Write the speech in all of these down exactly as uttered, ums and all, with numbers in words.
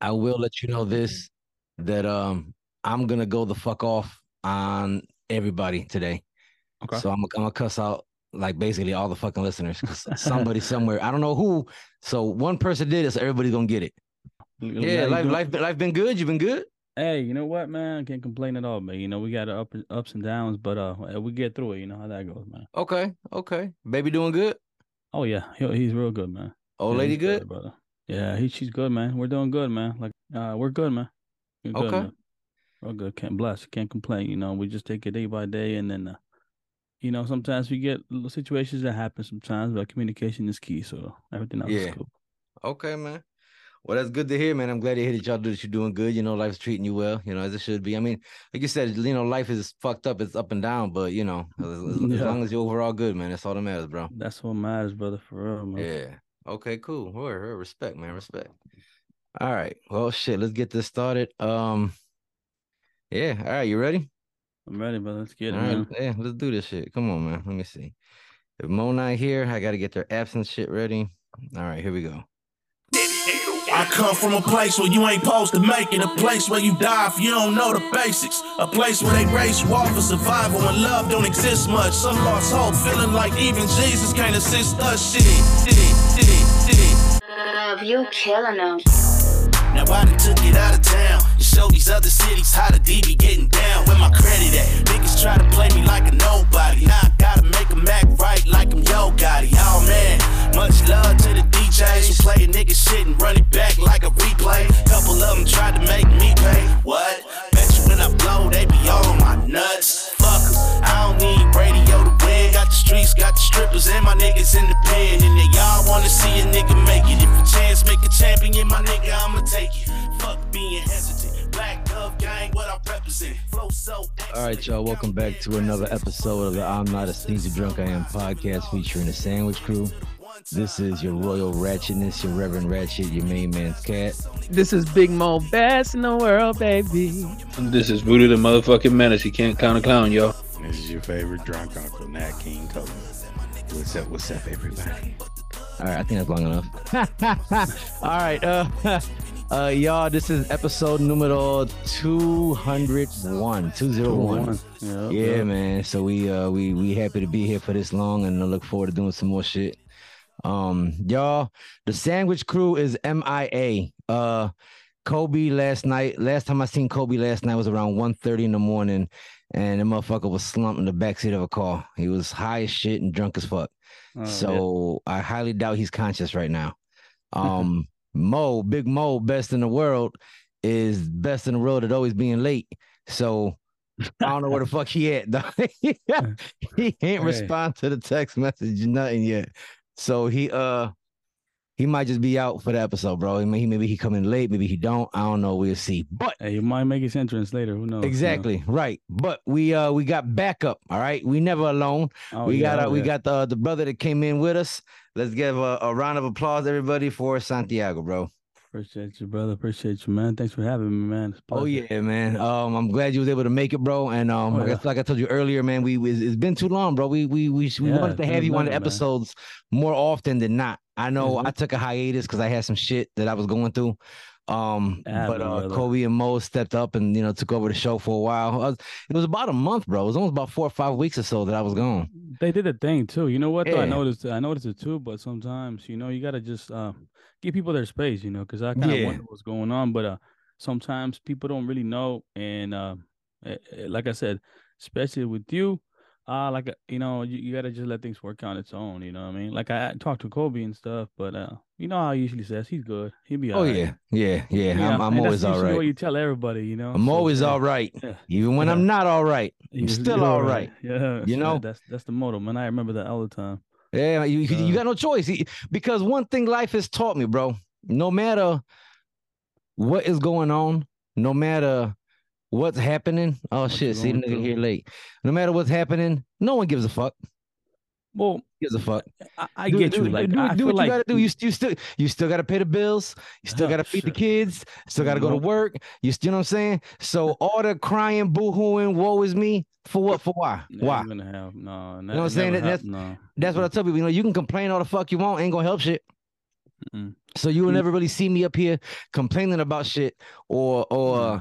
I will let you know this, that um, I'm going to go the fuck off on everybody today. Okay. So I'm, I'm going to cuss out like basically all the fucking listeners. Somebody somewhere, I don't know who. So one person did it, so everybody's going to get it. Yeah, yeah, life, life, life been good. You've been good. Hey, you know what, man? Can't complain at all, man. You know, we got up, ups and downs, but uh, we get through it. You know how that goes, man. Okay, okay. Baby doing good? Oh, yeah. He, he's real good, man. Old yeah, lady good? Good, yeah, he, she's good, man. We're doing good, man. Like, uh, we're good, man. We're good, okay. Man. We're good. Can't bless. Can't complain. You know, we just take it day by day, and then, uh, you know, sometimes we get little situations that happen sometimes, but communication is key, so everything else yeah. is cool. Okay, man. Well, that's good to hear, man. I'm glad to hear that y'all do that. You're doing good. You know, life's treating you well, you know, as it should be. I mean, like you said, you know, life is fucked up. It's up and down, but, you know, as, as, yeah. as long as you're overall good, man, that's all that matters, bro. That's what matters, brother, for real, man. Yeah. Okay, cool. All right, all right. Respect, man. Respect. All right. Well, shit, let's get this started. Um, Yeah. All right. You ready? I'm ready, brother. Let's get it, all man. Right. Yeah, let's do this shit. Come on, man. Let me see. If Mo not here, I got to get their absence shit ready. All right. Here we go. I come from a place where you ain't supposed to make it. A place where you die if you don't know the basics. A place where they race you off for survival and love don't exist much. Some lost hope, feeling like even Jesus can't assist us. Shit, shit, shit, shit. Love, you killing them. Now I done took it out of town and show these other cities how the D be getting down. Where my credit at? Niggas try to play me like a nobody. Now I gotta make them act right like I'm Yo Gotti. Oh man, much love to the D Js who play nigga shit and run it back like a replay. Couple of them tried to make me pay. What? Bet you when I blow they be all on my nuts. Fuckers, I don't need radio to win. Got the streets, got the strippers and my niggas in the pen. And they all wanna see a nigga make it. If a chance make a champion, my nigga, I'ma take. Fuck being hesitant. Black love gang, what I represent. Flow so excellent. All right, y'all, welcome back to another episode of the I'm Not As Think As You Drunk I Am podcast featuring the Sandwich Crew. This is your royal ratchetness, your Reverend Ratchet, your main man's cat. This is Big Mo, best in the world, baby. This is Voodoo, the motherfucking menace. You can't count a clown, y'all. This is your favorite drunk uncle, Nat King Cole. What's up, what's up, everybody? All right, I think that's long enough. All right, uh... Uh, y'all, this is episode numero two hundred one, two oh one. Yeah, yeah, man. So we uh we we happy to be here for this long, and I look forward to doing some more shit. Um, y'all, the Sandwich Crew is M I A. Uh, Kobe last night. Last time I seen Kobe last night was around one thirty in the morning, and the motherfucker was slumped in the backseat of a car. He was high as shit and drunk as fuck. Oh, so yeah. I highly doubt he's conscious right now. Um. Mo, Big Mo, best in the world, is best in the world at always being late. So I don't know where the fuck he at. he ain't hey. respond to the text message, nothing yet. So he uh he might just be out for the episode, bro. He may, maybe he come in late, maybe he don't. I don't know. We'll see. But hey, he might make his entrance later. Who knows? Exactly, you know? Right. But we uh we got backup. All right, we never alone. Oh, we yeah, got uh, yeah. we got the the brother that came in with us. Let's give a, a round of applause, everybody, for Santiago, bro. Appreciate you, brother. Appreciate you, man. Thanks for having me, man. Oh, yeah, man. Um, I'm glad you was able to make it, bro. And um, oh, yeah. I guess, like I told you earlier, man, we, we it's been too long, bro. We we we, we yeah, wanted to have you on the episodes man. more often than not. I know mm-hmm. I took a hiatus because I had some shit that I was going through. Um, ah, but uh, Kobe and Mo stepped up and, you know, took over the show for a while. Was, it was about a month, bro. It was almost about four or five weeks or so that I was gone. They did a thing too. You know what? Yeah. Though? I noticed. I noticed it too. But sometimes, you know, you gotta just uh, give people their space. You know, because I kind of yeah. wonder what's going on. But uh, sometimes people don't really know. And uh, like I said, especially with you, uh, like you know, you, you gotta just let things work on its own. You know what I mean? Like I, I talked to Kobe and stuff, but. Uh, You know how he usually says he's good. He'll be all oh, right. yeah. Yeah. Yeah. yeah. I'm, I'm always all right. What you tell everybody, you know, I'm so, always yeah. all right. Yeah. Even when yeah. I'm not all right, I'm you're, still you're all right. right. Yeah. You so know, that's that's the motto, man. I remember that all the time. Yeah. You, so. you got no choice because one thing life has taught me, bro, no matter what is going on, no matter what's happening. Oh, what's shit. See, the nigga here late. No matter what's happening, no one gives a fuck. Well, gives a fuck. I, I do, get do, you. Like, do, I do what like... you gotta do. You, you still, you still gotta pay the bills. You still oh, gotta feed shit. the kids. Still gotta go to work. You still you know what I'm saying. So all the crying, boo-hooing, woe is me for what? For why? Why? Have, no, no, you know what I'm saying. That, that's no. that's what I tell people. You know, you can complain all the fuck you want, ain't gonna help shit. Mm-mm. So you will never really see me up here complaining about shit or or uh,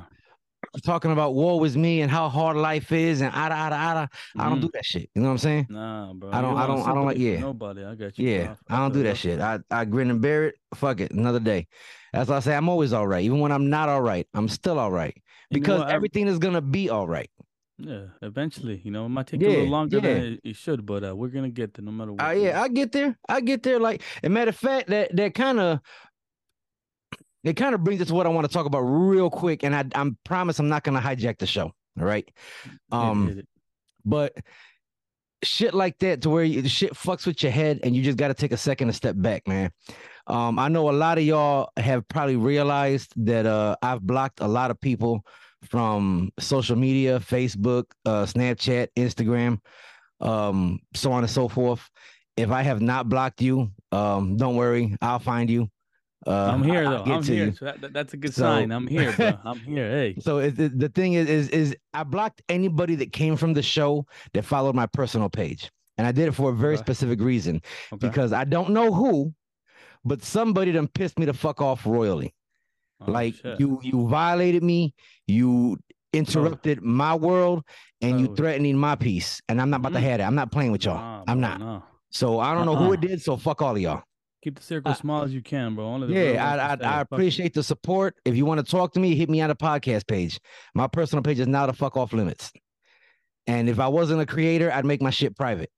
talking about woe is me and how hard life is and ada ada ada. I don't do that shit. You know what I'm saying? Nah, bro. I don't. I don't. I don't like. Yeah. Nobody. I got you. Yeah. I don't do that shit. I I grin and bear it. Fuck it. Another day. That's why I say I'm always all right. Even when I'm not all right, I'm still all right because everything is gonna be all right. Yeah, eventually, you know, it might take yeah, a little longer yeah. than it should, but uh, we're gonna get there no matter what. Uh, yeah, I get there. I get there. Like, as a matter of fact, that that kind of it kind of brings us to what I want to talk about real quick, and I I promise I'm not gonna hijack the show. All right, um, yeah, but shit like that to where you, shit fucks with your head, and you just got to take a second to step back, man. Um, I know a lot of y'all have probably realized that uh, I've blocked a lot of people from social media, Facebook, uh, Snapchat, Instagram, um, so on and so forth. If I have not blocked you, um, don't worry, I'll find you. Uh, I'm here though. I'm here. So that, that's a good so, sign. I'm here, bro. I'm here. Hey. So it, it, the thing is, is, is I blocked anybody that came from the show that followed my personal page, and I did it for a very okay. specific reason okay. because I don't know who, but somebody done pissed me the fuck off royally. Oh, like shit. you, you violated me. You interrupted oh. my world, and oh. you threatening my peace. And I'm not about mm. to have it. I'm not playing with y'all. Nah, I'm not. Nah. So I don't uh-uh. know who it did. So fuck all of y'all. Keep the circle as small as you can, bro. Only the yeah, I I, I appreciate you. the support. If you want to talk to me, hit me on the podcast page. My personal page is now the fuck off limits. And if I wasn't a creator, I'd make my shit private.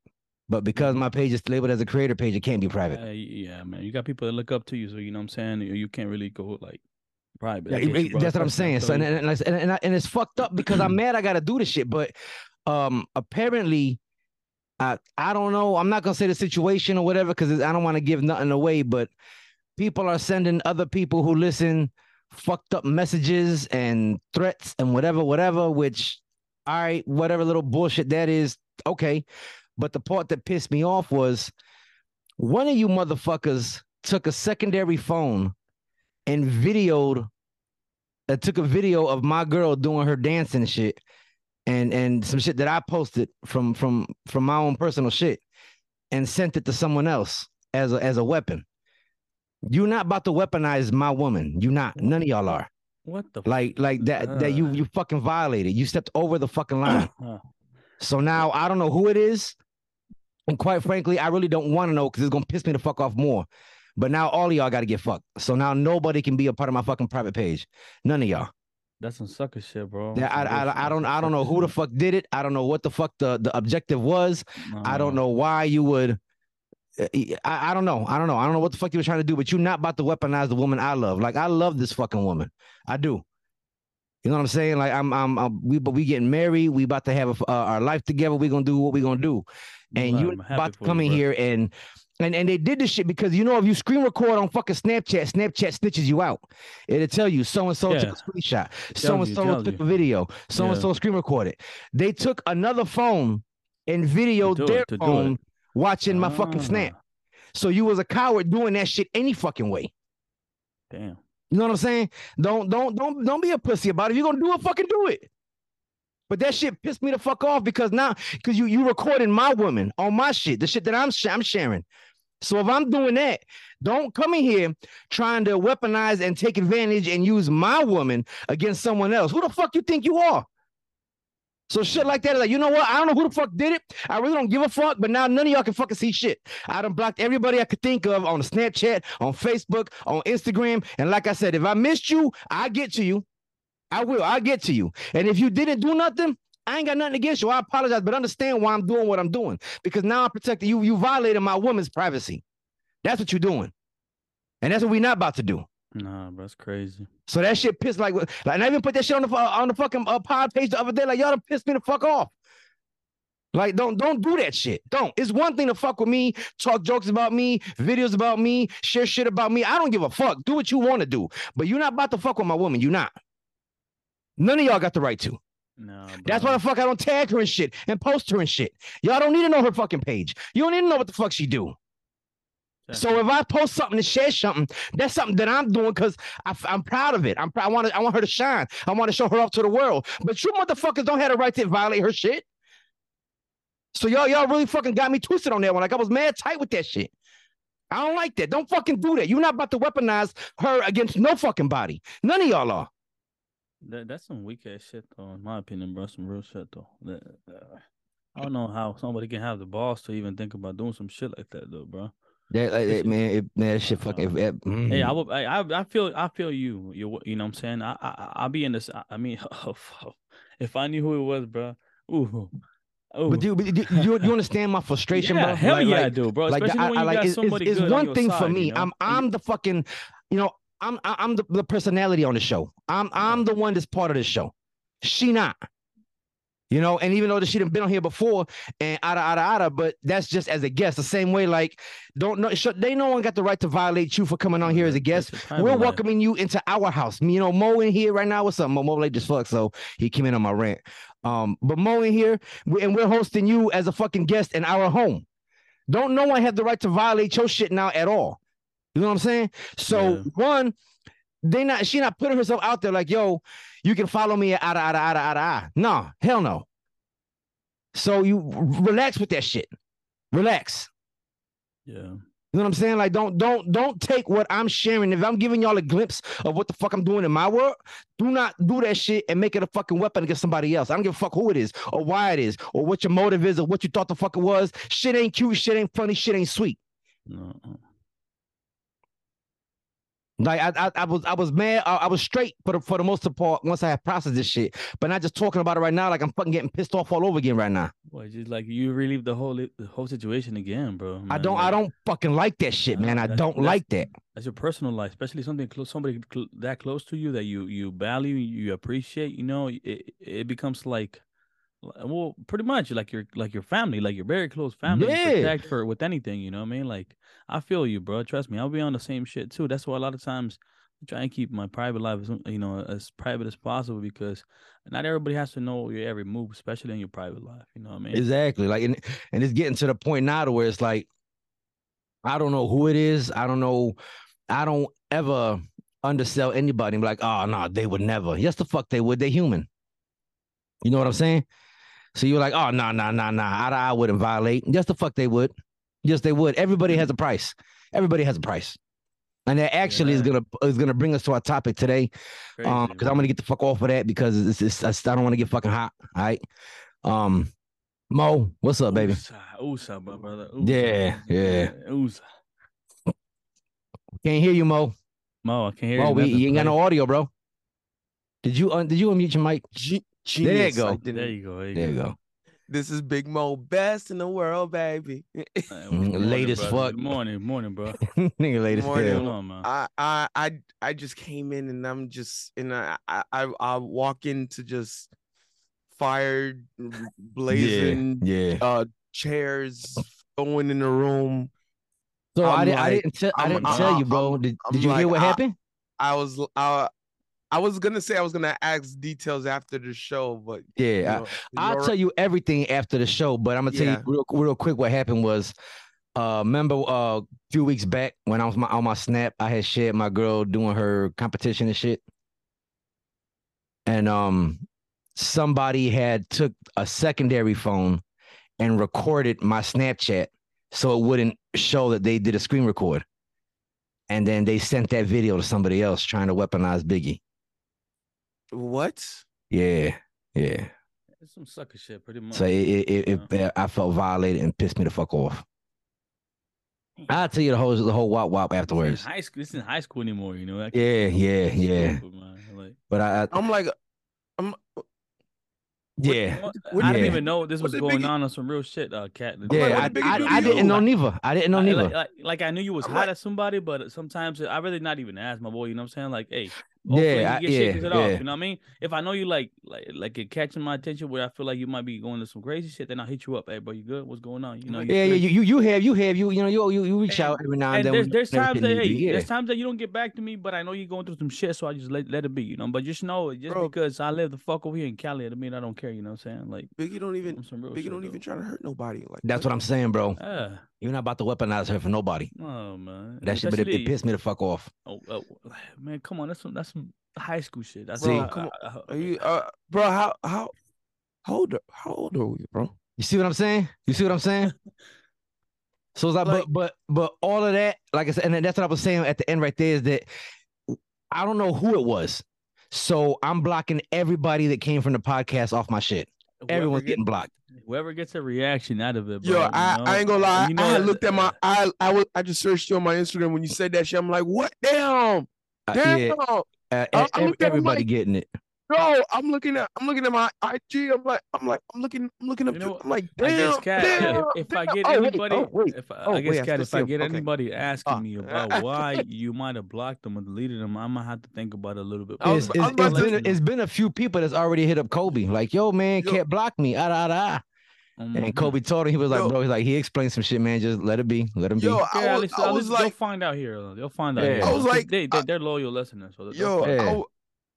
But because my page is labeled as a creator page, it can't be private. Uh, yeah, man. You got people that look up to you, so you know what I'm saying? You can't really go like private. Yeah, it, that's what I'm saying. So and and, and, and, I, and it's fucked up because I'm mad I got to do this shit. But um, apparently, I, I don't know. I'm not going to say the situation or whatever because I don't want to give nothing away. But people are sending other people who listen fucked up messages and threats and whatever, whatever, which, all right, whatever little bullshit that is, okay. But the part that pissed me off was one of you motherfuckers took a secondary phone and videoed, uh, took a video of my girl doing her dancing shit and and some shit that I posted from from from my own personal shit and sent it to someone else as a, as a weapon. You're not about to weaponize my woman. You're not. None of y'all are. What the like like that uh. that you you fucking violated. You stepped over the fucking line. So now I don't know who it is. And quite frankly, I really don't want to know because it's going to piss me the fuck off more. But now all of y'all got to get fucked. So now nobody can be a part of my fucking private page. None of y'all. That's some sucker shit, bro. Yeah, I, I, I don't I don't know who the fuck did it. I don't know what the fuck the, the objective was. Uh-huh. I don't know why you would. I, I don't know. I don't know. I don't know what the fuck you were trying to do, but you're not about to weaponize the woman I love. Like, I love this fucking woman. I do. You know what I'm saying? Like I'm, I'm, I'm we, but we getting married. We about to have a, uh, our life together. We gonna do what we gonna do, and well, you about to come in here and, and, and they did this shit because you know if you screen record on fucking Snapchat, Snapchat snitches you out. It'll tell you so and so took a screenshot, so and so took a video, so and so screen recorded. They took another phone and videoed their phone watching my fucking snap. So you was a coward doing that shit any fucking way. Damn. You know what I'm saying? Don't don't don't don't be a pussy about it. If you're gonna do it, fucking do it. But that shit pissed me the fuck off because now because you you recording my woman on my shit, the shit that I'm I'm sharing. So if I'm doing that, don't come in here trying to weaponize and take advantage and use my woman against someone else. Who the fuck you think you are? So shit like that, like, you know what? I don't know who the fuck did it. I really don't give a fuck, but now none of y'all can fucking see shit. I done blocked everybody I could think of on Snapchat, on Facebook, on Instagram. And like I said, if I missed you, I get to you. I will. I'll get to you. And if you didn't do nothing, I ain't got nothing against you. I apologize, but understand why I'm doing what I'm doing. Because now I'm protecting you. You violated my woman's privacy. That's what you're doing. And that's what we're not about to do. Nah, bro, that's crazy. So that shit pissed like, like and I even put that shit on the on the fucking uh, pod page the other day. Like y'all done pissed me the fuck off. Like don't don't do that shit. Don't. It's one thing to fuck with me, talk jokes about me, videos about me, share shit about me. I don't give a fuck. Do what you want to do, but you're not about to fuck with my woman. You're not. None of y'all got the right to. No, bro. That's why the fuck I don't tag her and shit and post her and shit. Y'all don't need to know her fucking page. You don't need to know what the fuck she do. So if I post something to share something, that's something that I'm doing because I'm proud of it. I'm I want I want her to shine. I want to show her off to the world. But you motherfuckers don't have the right to violate her shit. So y'all y'all really fucking got me twisted on that one. Like I was mad tight with that shit. I don't like that. Don't fucking do that. You're not about to weaponize her against no fucking body. None of y'all are. That, that's some weak ass shit, though, in my opinion, bro. Some real shit, though. That, uh, I don't know how somebody can have the balls to even think about doing some shit like that, though, bro. That, like, that man, it, man, that shit fucking. It, it, mm. Hey, I, would, I, I feel, I feel you. You, you know what I'm saying? I, I, I be in this. I, I mean, oh, fuck. If I knew who it was, bro. Ooh. Ooh. But dude, do you, you understand my frustration, yeah, bro? Hell like, yeah, like, I do, bro. Like, especially I, when you I, like, got it's, somebody it's, it's good one on thing side, for me. You know? I'm, I'm the fucking, you know, I'm, I'm the, the personality on the show. I'm, I'm the one that's part of this show. She not, you know. And even though that she done been on here before, and ada, ada, ada, but that's just as a guest. The same way, like, don't know. They no one got the right to violate you for coming on here as a guest. We're welcoming you into our house. You know, Mo in here right now. What's up, Mo? Mo late as fuck, so he came in on my rant. Um, but Mo in here, and we're hosting you as a fucking guest in our home. Don't no one have the right to violate your shit now at all. You know what I'm saying? So yeah. One, they not she not putting herself out there like, yo, you can follow me at ada ada ada ada. No, hell no. So you relax with that shit. Relax. Yeah. You know what I'm saying? Like, don't, don't, don't take what I'm sharing. If I'm giving y'all a glimpse of what the fuck I'm doing in my world, do not do that shit and make it a fucking weapon against somebody else. I don't give a fuck who it is or why it is or what your motive is or what you thought the fuck it was. Shit ain't cute. Shit ain't funny. Shit ain't sweet. No. Like, I, I, I was, I was mad. I, I was straight for the, for the most part once I had processed this shit. But not just talking about it right now. Like, I'm fucking getting pissed off all over again right now. Boy, just like you relive the whole, the whole situation again, bro. Man. I don't, like, I don't fucking like that shit, man. I, I don't like that. That's your personal life, especially something close, somebody cl that close to you that you, you value, you appreciate. You know, it, it becomes like, well, pretty much like your, like your family, like your very close family. Yeah. Protect her with anything, you know what I mean? Like, I feel you, bro. Trust me, I'll be on the same shit too. That's why a lot of times I try and keep my private life, you know, as private as possible, because not everybody has to know your every move, especially in your private life. You know what I mean? Exactly. Like, and, and it's getting to the point now to where it's like, I don't know who it is. I don't know. I don't ever undersell anybody. I'm like, oh no, they would never. Yes, the fuck they would. They human. You know what I'm saying? So you're like, oh, nah, nah, nah, nah. I, I wouldn't violate. Yes, the fuck they would. Yes, they would. Everybody has a price. Everybody has a price. And that actually yeah. is gonna is gonna bring us to our topic today, because um, I'm gonna get the fuck off of that because it's, it's, it's, I don't want to get fucking hot. All right, um, Mo, what's up, baby? Usa, Usa, my brother. Usa. Yeah, yeah. Usa. Can't hear you, Mo. Mo, I can't hear Mo, you. Mo, you ain't got no audio, bro. Did you uh, did you unmute your mic? G Genius. There you go. There you go. There you, there you go. go. This is Big Mo, best in the world, baby. Latest fuck. Good morning, morning, bro. Nigga, latest morning. I, I, I, I just came in and I'm just, and I, I, I walk into just fire blazing, yeah, yeah. Uh, chairs going in the room. So I, like, I didn't, tell, I didn't I'm, tell I'm, you, bro. I'm, did did you like, hear what I, happened? I was, uh. I was gonna say I was gonna ask details after the show, but yeah, you know, I'll tell you everything after the show. But I'm gonna yeah. tell you real, real quick what happened was, uh, remember a uh, few weeks back when I was my, on my snap, I had shared my girl doing her competition and shit, and um, somebody had took a secondary phone and recorded my Snapchat so it wouldn't show that they did a screen record, and then they sent that video to somebody else trying to weaponize Biggie. What? Yeah, yeah. It's some sucker shit, pretty much. So it, it, it, yeah. it, I felt violated and pissed me the fuck off. I'll tell you the whole, the whole wop wop afterwards. This isn't high school, this isn't high school anymore, you know. Yeah, yeah, yeah. Like, but I, I, I'm like, I'm. Yeah, what, what, I yeah. didn't even know this was, was going Biggie? on on some real shit, uh, Cat. Yeah, like, I, I, I didn't know neither. I didn't know neither. Like, like, like I knew you was I'm hot like, at somebody, but sometimes I really not even ask my boy. You know what I'm saying? Like, hey, yeah, you get I, shit, yeah, it off, yeah. You know what I mean? If I know you like, like, like it catching my attention where I feel like you might be going to some crazy shit, then I'll hit you up. Hey, bro, you good? What's going on? You know? Yeah, yeah. You, you, you have, you have, you, you know, you, you, you reach and, out every now and, and then. There's, there's times that, hey, yeah. there's times that you don't get back to me, but I know you're going through some shit, so I just let, let it be, you know. But just know, just bro, because I live the fuck over here in Cali, I mean, I don't care. You know what I'm saying? Like, Biggie don't even Biggie shit, don't though. even try to hurt nobody. Like, that's what I'm saying, bro. Yeah. You're not about to weaponize her for nobody. Oh man, that shit, but it, it pissed me the fuck off. Oh, oh man, come on, that's some that's some high school shit. That's bro, come I, on. I, I, Are you, uh, bro, how how how old how old are we, bro? You see what I'm saying? You see what I'm saying? So it's like, like, but but but all of that, like I said, and that's what I was saying at the end right there, is that I don't know who it was. So I'm blocking everybody that came from the podcast off my shit. Everyone's gets, getting blocked. Whoever gets a reaction out of it, bro. Yo, I, you know? I ain't gonna lie. You know, I had looked at my, I I, was, I just searched you on my Instagram when you said that shit. I'm like, what? Damn, damn. Uh, yeah. uh, I, everybody like, getting it. Bro, I'm looking at, I'm looking at my I G. I'm like, I'm like, I'm looking, I'm looking up. You know, I'm like, damn, I Kat, damn, if, if damn. I get anybody, oh, wait, oh, wait. if I, oh, I guess, wait, Kat, I if I get him. anybody okay. asking uh, me about why you might have blocked them or deleted them, I'm gonna have to think about it a little bit. It's, it's, it's, it's, been, it's been a few people that's already hit up Kobe, like, yo, man, yo. Can't block me, ah, ah, ah. And Kobe told him, he was like, yo, bro, he's like, he explained some shit, man. Just let it be, let him yo, be. Yeah, I was, I was like, they'll find out here. They'll find out. I was like, they they're loyal listeners. Yo.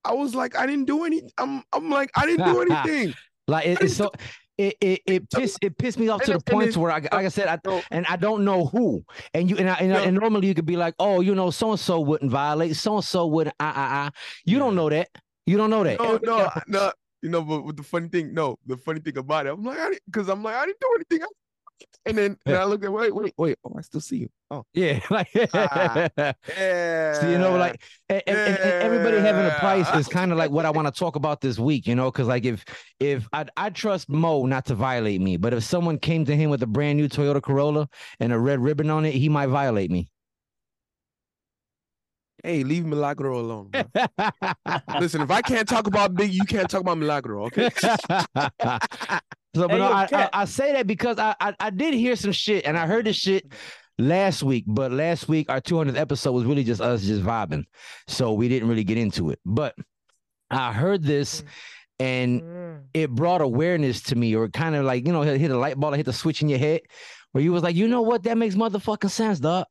I was like, I didn't do anything. I'm, I'm like, I didn't do anything. like it, it's so, it, it, it pissed, it pissed me off to the point where, I, like I said, I and I don't know who. And you, and I, and, I, and normally you could be like, oh, you know, so and so wouldn't violate, so and so wouldn't. I, I, I. You don't know that. You don't know that. No, no, no. You know, but, but the funny thing, no, the funny thing about it, I'm like, I because I'm like, I didn't do anything. I, and then and I looked at, wait, wait, wait. Oh, I still see you. Oh, yeah. Like, ah, yeah. So, you know, like, and, yeah. and, and everybody having a price is kind of like what I want to talk about this week, you know, because, like, if if I I trust Mo not to violate me, but if someone came to him with a brand new Toyota Corolla and a red ribbon on it, he might violate me. Hey, leave Milagro alone. Listen, if I can't talk about Big, you can't talk about Milagro, okay? So, but hey, no, I, I, I say that because I, I I did hear some shit, and I heard this shit last week. But last week, our two hundredth episode was really just us just vibing, so we didn't really get into it. But I heard this, and it brought awareness to me, or kind of like, you know, hit a light bulb, hit the switch in your head, where you was like, you know what, that makes motherfucking sense, dog.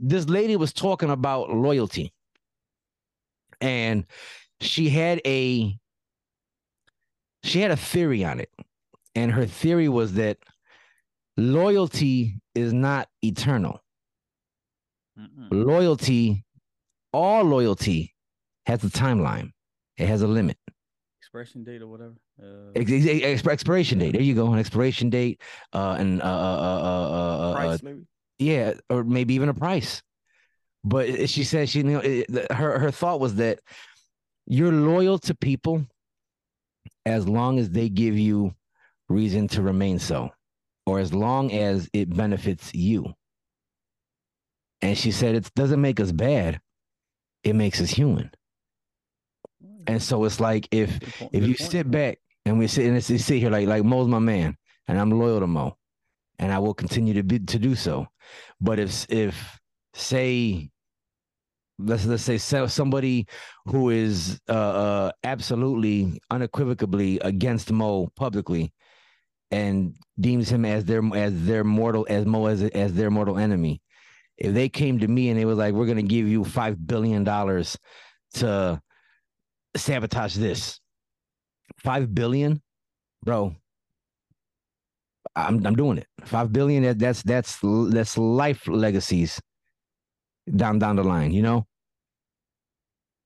This lady was talking about loyalty, and she had a. She had a theory on it, and her theory was that loyalty is not eternal. Mm-mm. Loyalty, all loyalty, has a timeline. It has a limit. Expiration date or whatever. Uh, ex ex ex expiration date. There you go. An expiration date uh, and uh, uh, uh, uh, price, uh, maybe. Yeah, or maybe even a price. But she said she, you know, it, her her thought was that you're loyal to people as long as they give you reason to remain so, or as long as it benefits you. And she said, it doesn't make us bad. It makes us human. And so it's like, if if you sit back and we sit and sit here like, like Mo's my man and I'm loyal to Mo and I will continue to be, to do so. But if, if say, Let's let's say somebody who is uh, uh, absolutely unequivocally against Mo publicly, and deems him as their as their mortal as Mo as as their mortal enemy. If they came to me and they were like, "We're gonna give you five billion dollars to sabotage this," five billion, bro. I'm I'm doing it. Five billion. That that's that's that's life legacies. Down down the line, you know.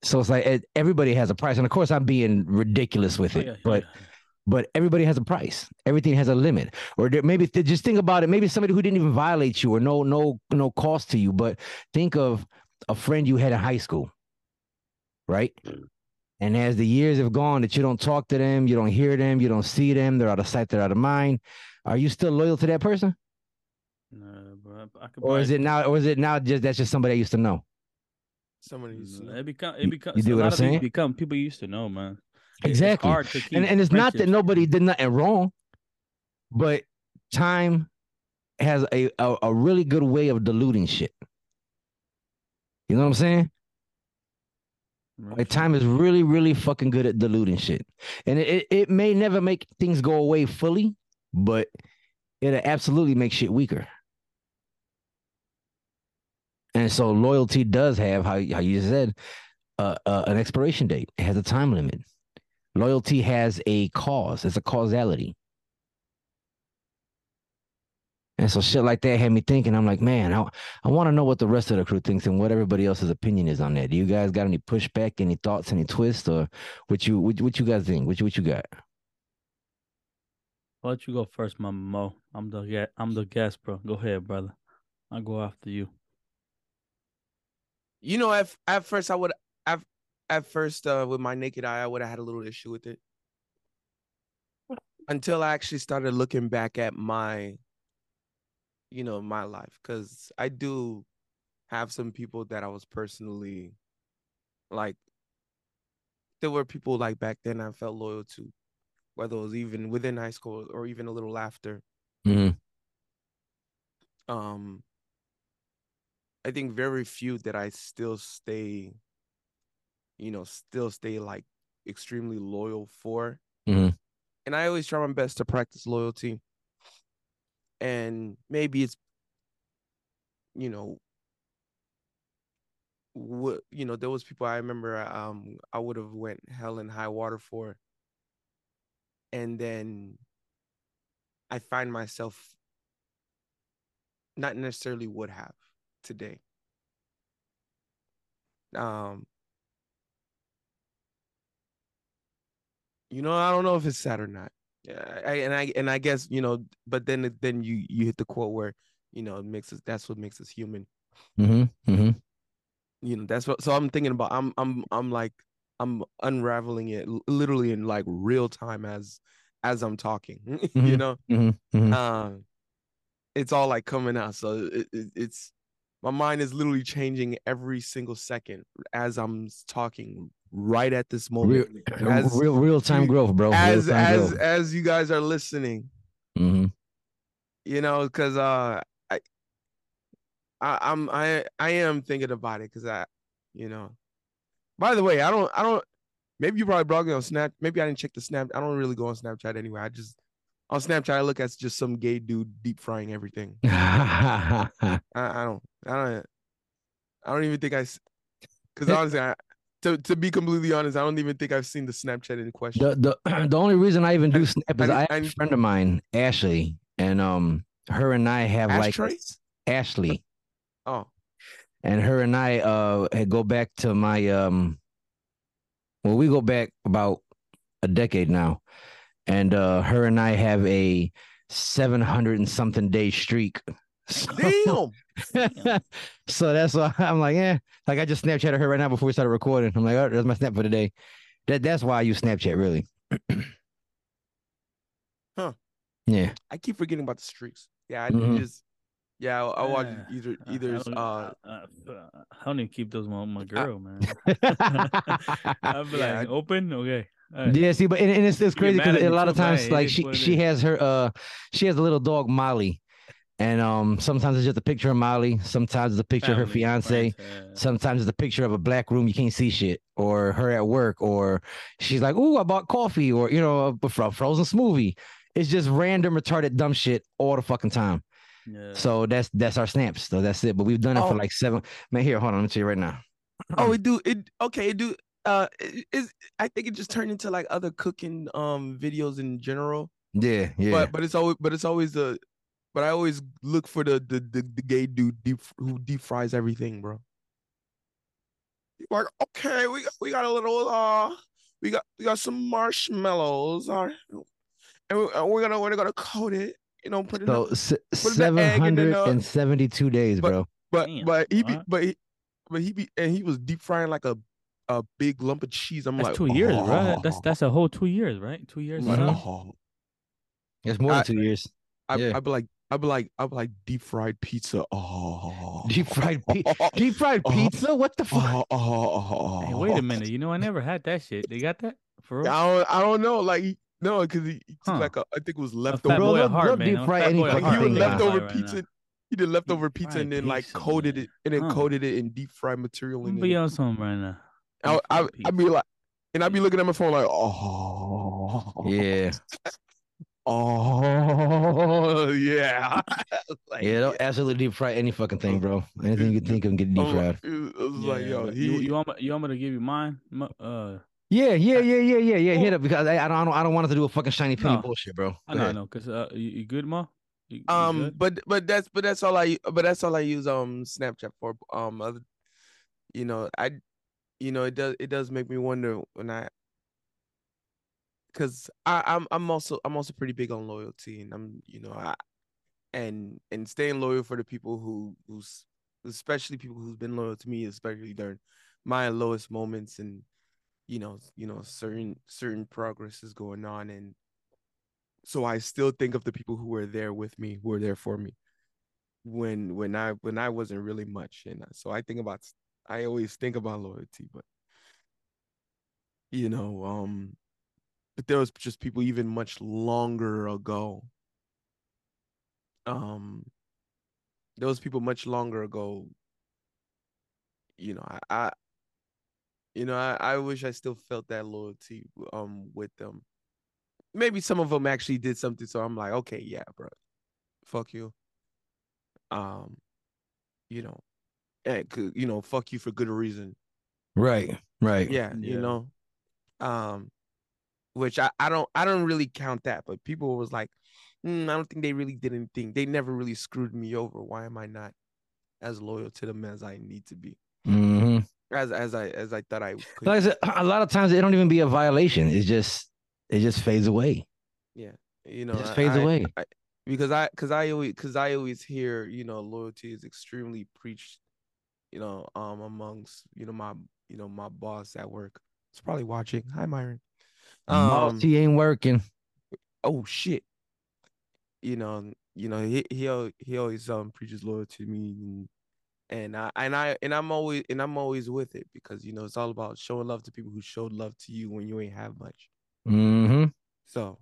So it's like everybody has a price, and of course I'm being ridiculous with it, oh, yeah, but yeah. but everybody has a price. Everything has a limit, or there, maybe just think about it. Maybe somebody who didn't even violate you, or no no no cost to you, but think of a friend you had in high school, right? And as the years have gone, that you don't talk to them, you don't hear them, you don't see them, they're out of sight, they're out of mind. Are you still loyal to that person? No, bro. I could or is it now? Or is it now? Just that's just somebody I used to know. Somebody used to know. It become. It become. You do what I'm saying? Become people you used to know, man. Exactly. And and it's not that nobody did nothing wrong, but time has a, a a really good way of diluting shit. You know what I'm saying? Like time is really really fucking good at diluting shit, and it it may never make things go away fully, but it'll absolutely make shit weaker. And so loyalty does have, how, how you said, uh, uh, an expiration date. It has a time limit. Loyalty has a cause. It's a causality. And so shit like that had me thinking. I'm like, man, I, I want to know what the rest of the crew thinks and what everybody else's opinion is on that. Do you guys got any pushback, any thoughts, any twists, or what you what, what you guys think? What you, what you got? Why don't you go first, Mama Mo? I'm the I'm the guest, bro. Go ahead, brother. I'll go after you. You know, at at first I would at at first uh, with my naked eye I would have had a little issue with it until I actually started looking back at my, you know, my life, because I do have some people that I was personally like. There were people like back then I felt loyal to, whether it was even within high school or even a little after. Mm-hmm. Um, I think very few that I still stay, you know, still stay like extremely loyal for. Mm-hmm. And I always try my best to practice loyalty. And maybe it's, you know, what, you know, there was people I remember um I would have went hell and high water for, and then I find myself not necessarily would have today. Um, you know, I don't know if it's sad or not. Yeah, I, and I and I guess, you know, but then then you you hit the quote where, you know, it makes us, that's what makes us human. Mm-hmm. Mm-hmm. You know, that's what. So I'm thinking about. I'm I'm I'm like I'm unraveling it literally in like real time as as I'm talking. Mm-hmm. You know, mm-hmm. Mm-hmm. Uh, it's all like coming out. So it, it, it's my mind is literally changing every single second as I'm talking. Right at this moment, real as, real, real time growth, bro. As as growth. As you guys are listening, mm-hmm. You know, because uh, I, I, I'm I I am thinking about it because I, you know. By the way, I don't I don't. Maybe you probably blogging on Snap. Maybe I didn't check the Snap. I don't really go on Snapchat anyway. I just on Snapchat I look at just some gay dude deep frying everything. I, I don't I don't I don't even think I, because honestly I. To to be completely honest, I don't even think I've seen the Snapchat in question. The the, the only reason I even do Snap is I, I, I have a friend of mine, Ashley, and um, her and I have ashtrays? Like Ashley. Oh, and her and I uh go back to my um. Well, we go back about a decade now, and uh, her and I have a seven hundred and something day streak. So, damn. So that's why I'm like, eh. Like I just Snapchatted her right now before we started recording. I'm like, oh, that's my snap for today. That that's why I use Snapchat, really. Huh? Yeah. I keep forgetting about the streaks. Yeah, I mm-hmm. just. Yeah, I, I watch yeah. either either. I don't, uh, I, I don't even keep those on my girl, I, man. I'll be yeah, like, I, open, okay. Right. Yeah, see, but and, and it's it's crazy because a lot of times, right? Like it she she has her uh she has a little dog Molly. And um, sometimes it's just a picture of Molly. Sometimes it's a picture Family, of her fiance. Right. Sometimes it's a picture of a black room you can't see shit, or her at work, or she's like, "Ooh, I bought coffee," or you know, a frozen smoothie. It's just random retarded dumb shit all the fucking time. Yeah. So that's that's our snaps. So that's it. But we've done it oh. for like seven. Man, here, hold on, let me tell you right now. Oh, it do it. Okay, it do. Uh, it, it's, I think it just turned into like other cooking um videos in general. Yeah, yeah. But but it's always but it's always a. But I always look for the the the, the gay dude deep, who deep fries everything, bro. Like, okay, we we got a little uh, we got we got some marshmallows, uh, and we, uh, we're gonna we're gonna coat it, you know, put it. So seven hundred and seventy-two days, bro. But Damn, but he be, but he, but he be and he was deep frying like a a big lump of cheese. I'm that's like two oh. years, right? That's that's a whole two years, right? Two years. Right. Oh. It's more than I, two years. I yeah. I'd be like. I'd be like, I'd be like deep fried pizza. Oh, deep fried, pe deep fried pizza. What the fuck? Hey, wait a minute. You know, I never had that shit. They got that for real? I don't, I don't know. Like, no, because he, he huh. like a, I think it was leftover. Bro, love, heart, deep fried like, he did leftover right pizza. Now. He did leftover pizza deep and then pizza, like coated man. it and then huh. coated it in deep fried material. And be on something right now. I, I, I'd be like, and I'd be looking at my phone like, oh, yeah. Oh yeah, like, yeah! Don't absolutely deep fry any fucking thing, bro. Anything you can think of, get deep fried. It was yeah, like, yo, he, you, you, want me, you want me to give you mine? Uh, yeah, yeah, yeah, yeah, yeah, yeah. Hit up because I, I don't, I don't want it to do a fucking shiny penny no. bullshit, bro. I know, I know, cause uh, you, you good, ma? You, you um, good? but but that's but that's all I but that's all I use um Snapchat for um other, you know I, you know it does it does make me wonder when I. because I'm I'm also I'm also pretty big on loyalty, and I'm you know I and and staying loyal for the people who who's especially people who's been loyal to me, especially during my lowest moments, and you know you know certain certain progress is going on, and so I still think of the people who were there with me, who were there for me when when I when I wasn't really much, and so I think about I always think about loyalty, but you know um. But there was just people even much longer ago. Um, there was people much longer ago. You know, I, I you know, I, I wish I still felt that loyalty um with them. Maybe some of them actually did something, so I'm like, okay, yeah, bro, fuck you. Um, you know, and you know, fuck you for good reason. Right. Right. Yeah. yeah. You know, um. Which I, I don't I don't really count that, but people was like, mm, I don't think they really did anything. They never really screwed me over. Why am I not as loyal to them as I need to be? Mm-hmm. As as I as I thought I could. Like I said, a lot of times it don't even be a violation. It's just it just fades away. Yeah, you know, it just fades I, away I, because I because I always because I always hear you know loyalty is extremely preached, you know, um amongst you know my you know my boss at work. It's probably watching. Hi, Myron. Multi um, ain't working. Oh shit! You know, you know he he he always um preaches loyalty to me, and, and I and I and I'm always and I'm always with it because you know it's all about showing love to people who showed love to you when you ain't have much. Mm-hmm. So,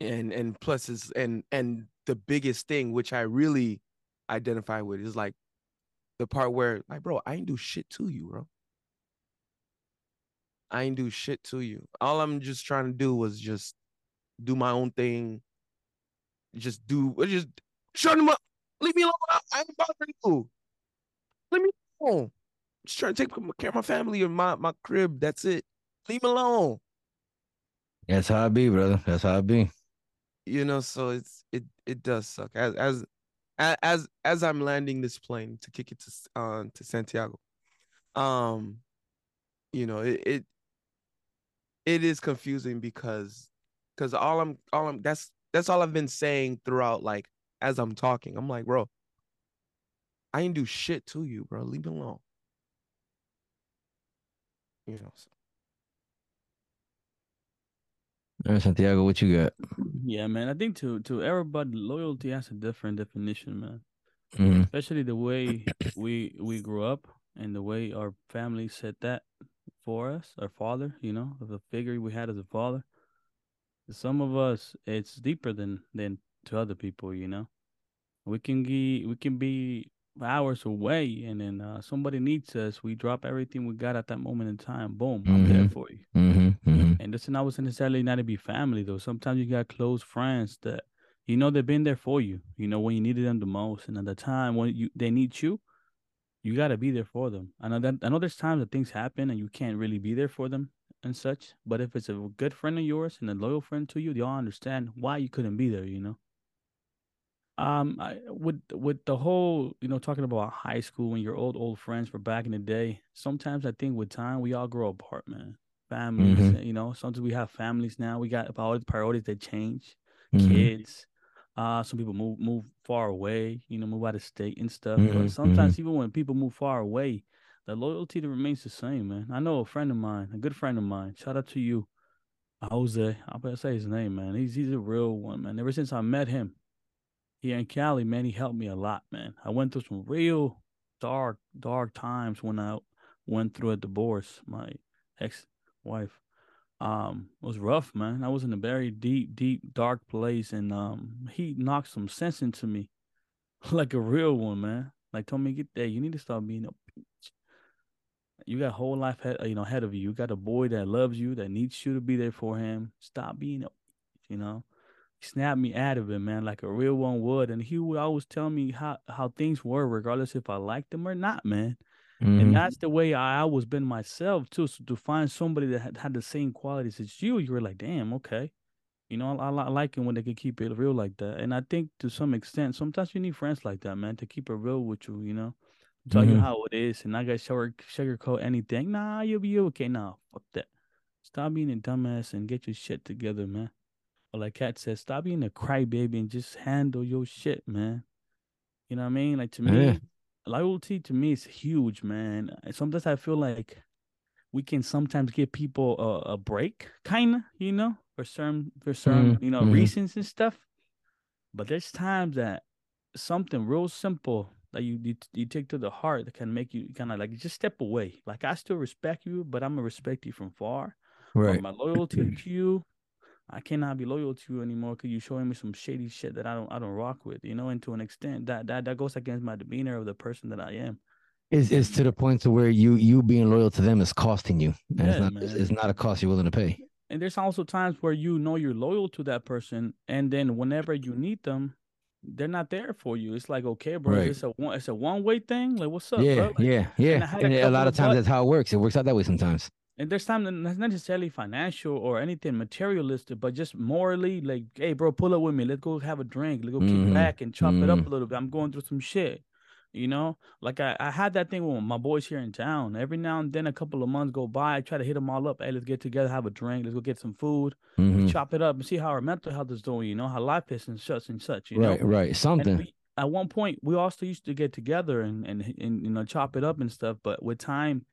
and and plus is and and the biggest thing which I really identify with is like the part where like bro, I ain't do shit to you, bro. I ain't do shit to you. All I'm just trying to do was just do my own thing. Just do, just shut him up. Leave me alone. I ain't bothering you. Leave me alone. I'm just trying to take care of my family and my, my crib. That's it. Leave me alone. That's how I be, brother. That's how I be. You know, so it's it it does suck. As as as as I'm landing this plane to kick it to uh, to Santiago, um, you know it. it It is confusing because, because all I'm, all I'm, that's, that's all I've been saying throughout, like, as I'm talking, I'm like, bro, I ain't do shit to you, bro. Leave me alone. You know. So. All right, Santiago, what you got? Yeah, man. I think to, to everybody, loyalty has a different definition, man. Mm-hmm. Especially the way we, we grew up and the way our family said that. For us, our father, you know, the figure we had as a father. Some of us, it's deeper than than to other people, you know. We can be we can be hours away, and then uh, somebody needs us. We drop everything we got at that moment in time. Boom, mm-hmm. I'm there for you. Mm-hmm. Mm-hmm. And this is not necessarily not to be family though. Sometimes you got close friends that you know they've been there for you. You know when you needed them the most, and at the time when you they need you. You gotta be there for them. I know that I know there's times that things happen and you can't really be there for them and such. But if it's a good friend of yours and a loyal friend to you, they all understand why you couldn't be there. You know. Um, I, with with the whole you know talking about high school and your old old friends from back in the day. Sometimes I think with time we all grow apart, man. Families, mm-hmm. you know. Sometimes we have families now. We got priorities that change. Mm-hmm. Kids. Uh, some people move move far away, you know, move out of state and stuff. Mm-hmm, but sometimes mm-hmm. even when people move far away, the loyalty that remains the same, man. I know a friend of mine, a good friend of mine. Shout out to you, Jose. I'm gonna say his name, man. He's he's a real one, man. Ever since I met him here in Cali, man, he helped me a lot, man. I went through some real dark dark times when I went through a divorce. My ex-wife. Um, it was rough, man. I was in a very deep, deep, dark place, and um, he knocked some sense into me, like a real one, man. Like told me, get there. You need to stop being a bitch. You got whole life, you know, ahead of you. You got a boy that loves you, that needs you to be there for him. Stop being a, you know. He snapped me out of it, man, like a real one would, and he would always tell me how how things were, regardless if I liked them or not, man. Mm-hmm. And that's the way I always been myself, too. So to find somebody that had, had the same qualities as you, you were like, damn, okay. You know, I, I like it when they can keep it real like that. And I think to some extent, sometimes you need friends like that, man, to keep it real with you, you know. Tell mm-hmm. you how it is. And I got sugarcoat anything. Nah, you'll be okay. Nah, fuck that. Stop being a dumbass and get your shit together, man. Or like Kat says, stop being a crybaby and just handle your shit, man. You know what I mean? Like, to me, yeah. loyalty to me is huge, man. Sometimes I feel like we can sometimes give people a, a break, kind of, you know, for certain, for certain, mm-hmm. you know, mm-hmm. reasons and stuff. But there's times that something real simple that you, you you take to the heart that can make you kind of like just step away. Like, I still respect you, but I'm gonna respect you from far. Right. But my loyalty to you, I cannot be loyal to you anymore because you're showing me some shady shit that I don't I don't rock with, you know. And to an extent, that that that goes against my demeanor of the person that I am. It's, it's to the point to where you you being loyal to them is costing you. And yeah, it's not, man. It's, it's not a cost you're willing to pay. And there's also times where you know you're loyal to that person, and then whenever you need them, they're not there for you. It's like, okay, bro, right. it's a one, it's a one way thing. Like, what's up? Yeah, bro? Like, yeah, yeah. And, and a lot of times butt. that's how it works. It works out that way sometimes. And there's times that's not necessarily financial or anything materialistic, but just morally, like, hey, bro, pull up with me. Let's go have a drink. Let's go mm-hmm. kick back and chop mm-hmm. it up a little bit. I'm going through some shit. You know, like I, I had that thing with my boys here in town. Every now and then, a couple of months go by, I try to hit them all up. Hey, let's get together, have a drink. Let's go get some food, mm-hmm. chop it up, and see how our mental health is doing. You know, how life is and such and such. You right, know? right, something. We, at one point, we also used to get together and, and and you know chop it up and stuff. But with time,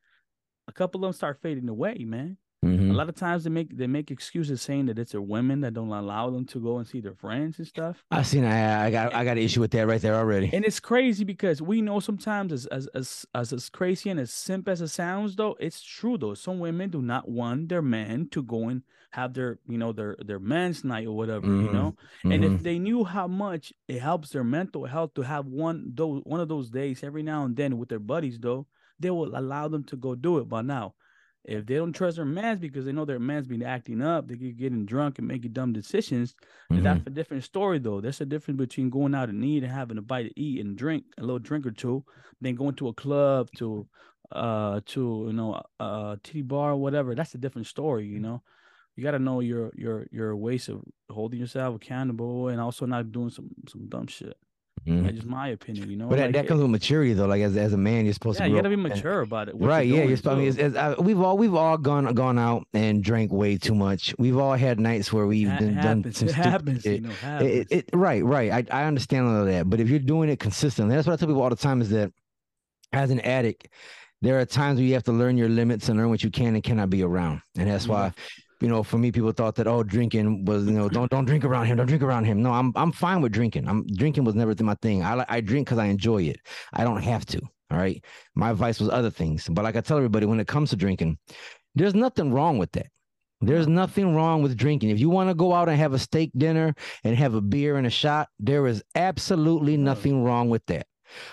a couple of them start fading away, man. Mm-hmm. A lot of times they make they make excuses saying that it's their women that don't allow them to go and see their friends and stuff. I seen I, I got I got an issue with that right there already. And it's crazy because we know sometimes as as as as, as crazy and as simp as it sounds, though, it's true though. Some women do not want their men to go and have their you know their their men's night or whatever, mm-hmm. you know. Mm-hmm. And if they knew how much it helps their mental health to have one those one of those days every now and then with their buddies, though, they will allow them to go do it by now. If they don't trust their mans because they know their mans been acting up, they keep getting drunk and making dumb decisions. Mm-hmm. That's a different story, though. There's a difference between going out and eat and having a bite to eat and drink a little drink or two, then going to a club to, uh, to you know, uh, titty bar or whatever. That's a different story, you know. You got to know your your your ways of holding yourself accountable and also not doing some some dumb shit. Mm-hmm. That's just my opinion, you know. But that, like, that comes with maturity, though. Like as as a man, you're supposed yeah, to. Yeah, you gotta be mature and, about it. What right? You're yeah, you're supposed. I mean, it's, it's, I, we've all we've all gone gone out and drank way too much. We've all had nights where we've done, done some it stupid happens, shit. You know, happens. It, it, it, right, right. I I understand all of that, but if you're doing it consistently, that's what I tell people all the time. Is that as an addict, there are times where you have to learn your limits and learn what you can and cannot be around, and that's why. Yeah. You know, for me, people thought that, oh, drinking was, you know, don't don't drink around him. Don't drink around him. No, I'm I'm fine with drinking. I'm drinking was never my thing. I I drink because I enjoy it. I don't have to. All right. My vice was other things. But like I tell everybody, when it comes to drinking, there's nothing wrong with that. There's nothing wrong with drinking. If you want to go out and have a steak dinner and have a beer and a shot, there is absolutely nothing wrong with that.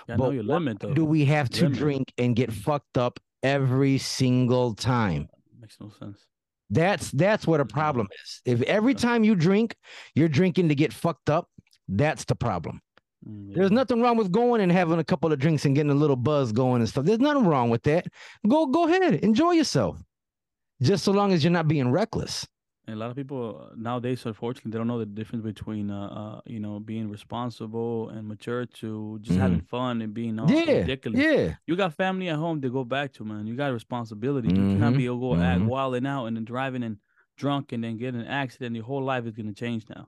Yeah, but limit, do we have to limit. drink and get fucked up every single time? Makes no sense. That's that's what a problem is. If every time you drink, you're drinking to get fucked up, that's the problem. Mm, yeah. There's nothing wrong with going and having a couple of drinks and getting a little buzz going and stuff. There's nothing wrong with that. Go go ahead, enjoy yourself. Just so long as you're not being reckless. And a lot of people nowadays, unfortunately, they don't know the difference between, uh, uh you know, being responsible and mature to just mm. having fun and being all yeah, ridiculous. Yeah. You got family at home to go back to, man. You got responsibility. Mm-hmm. You cannot be go mm-hmm. act wild and out and then driving and drunk and then get in an accident. Your whole life is going to change now.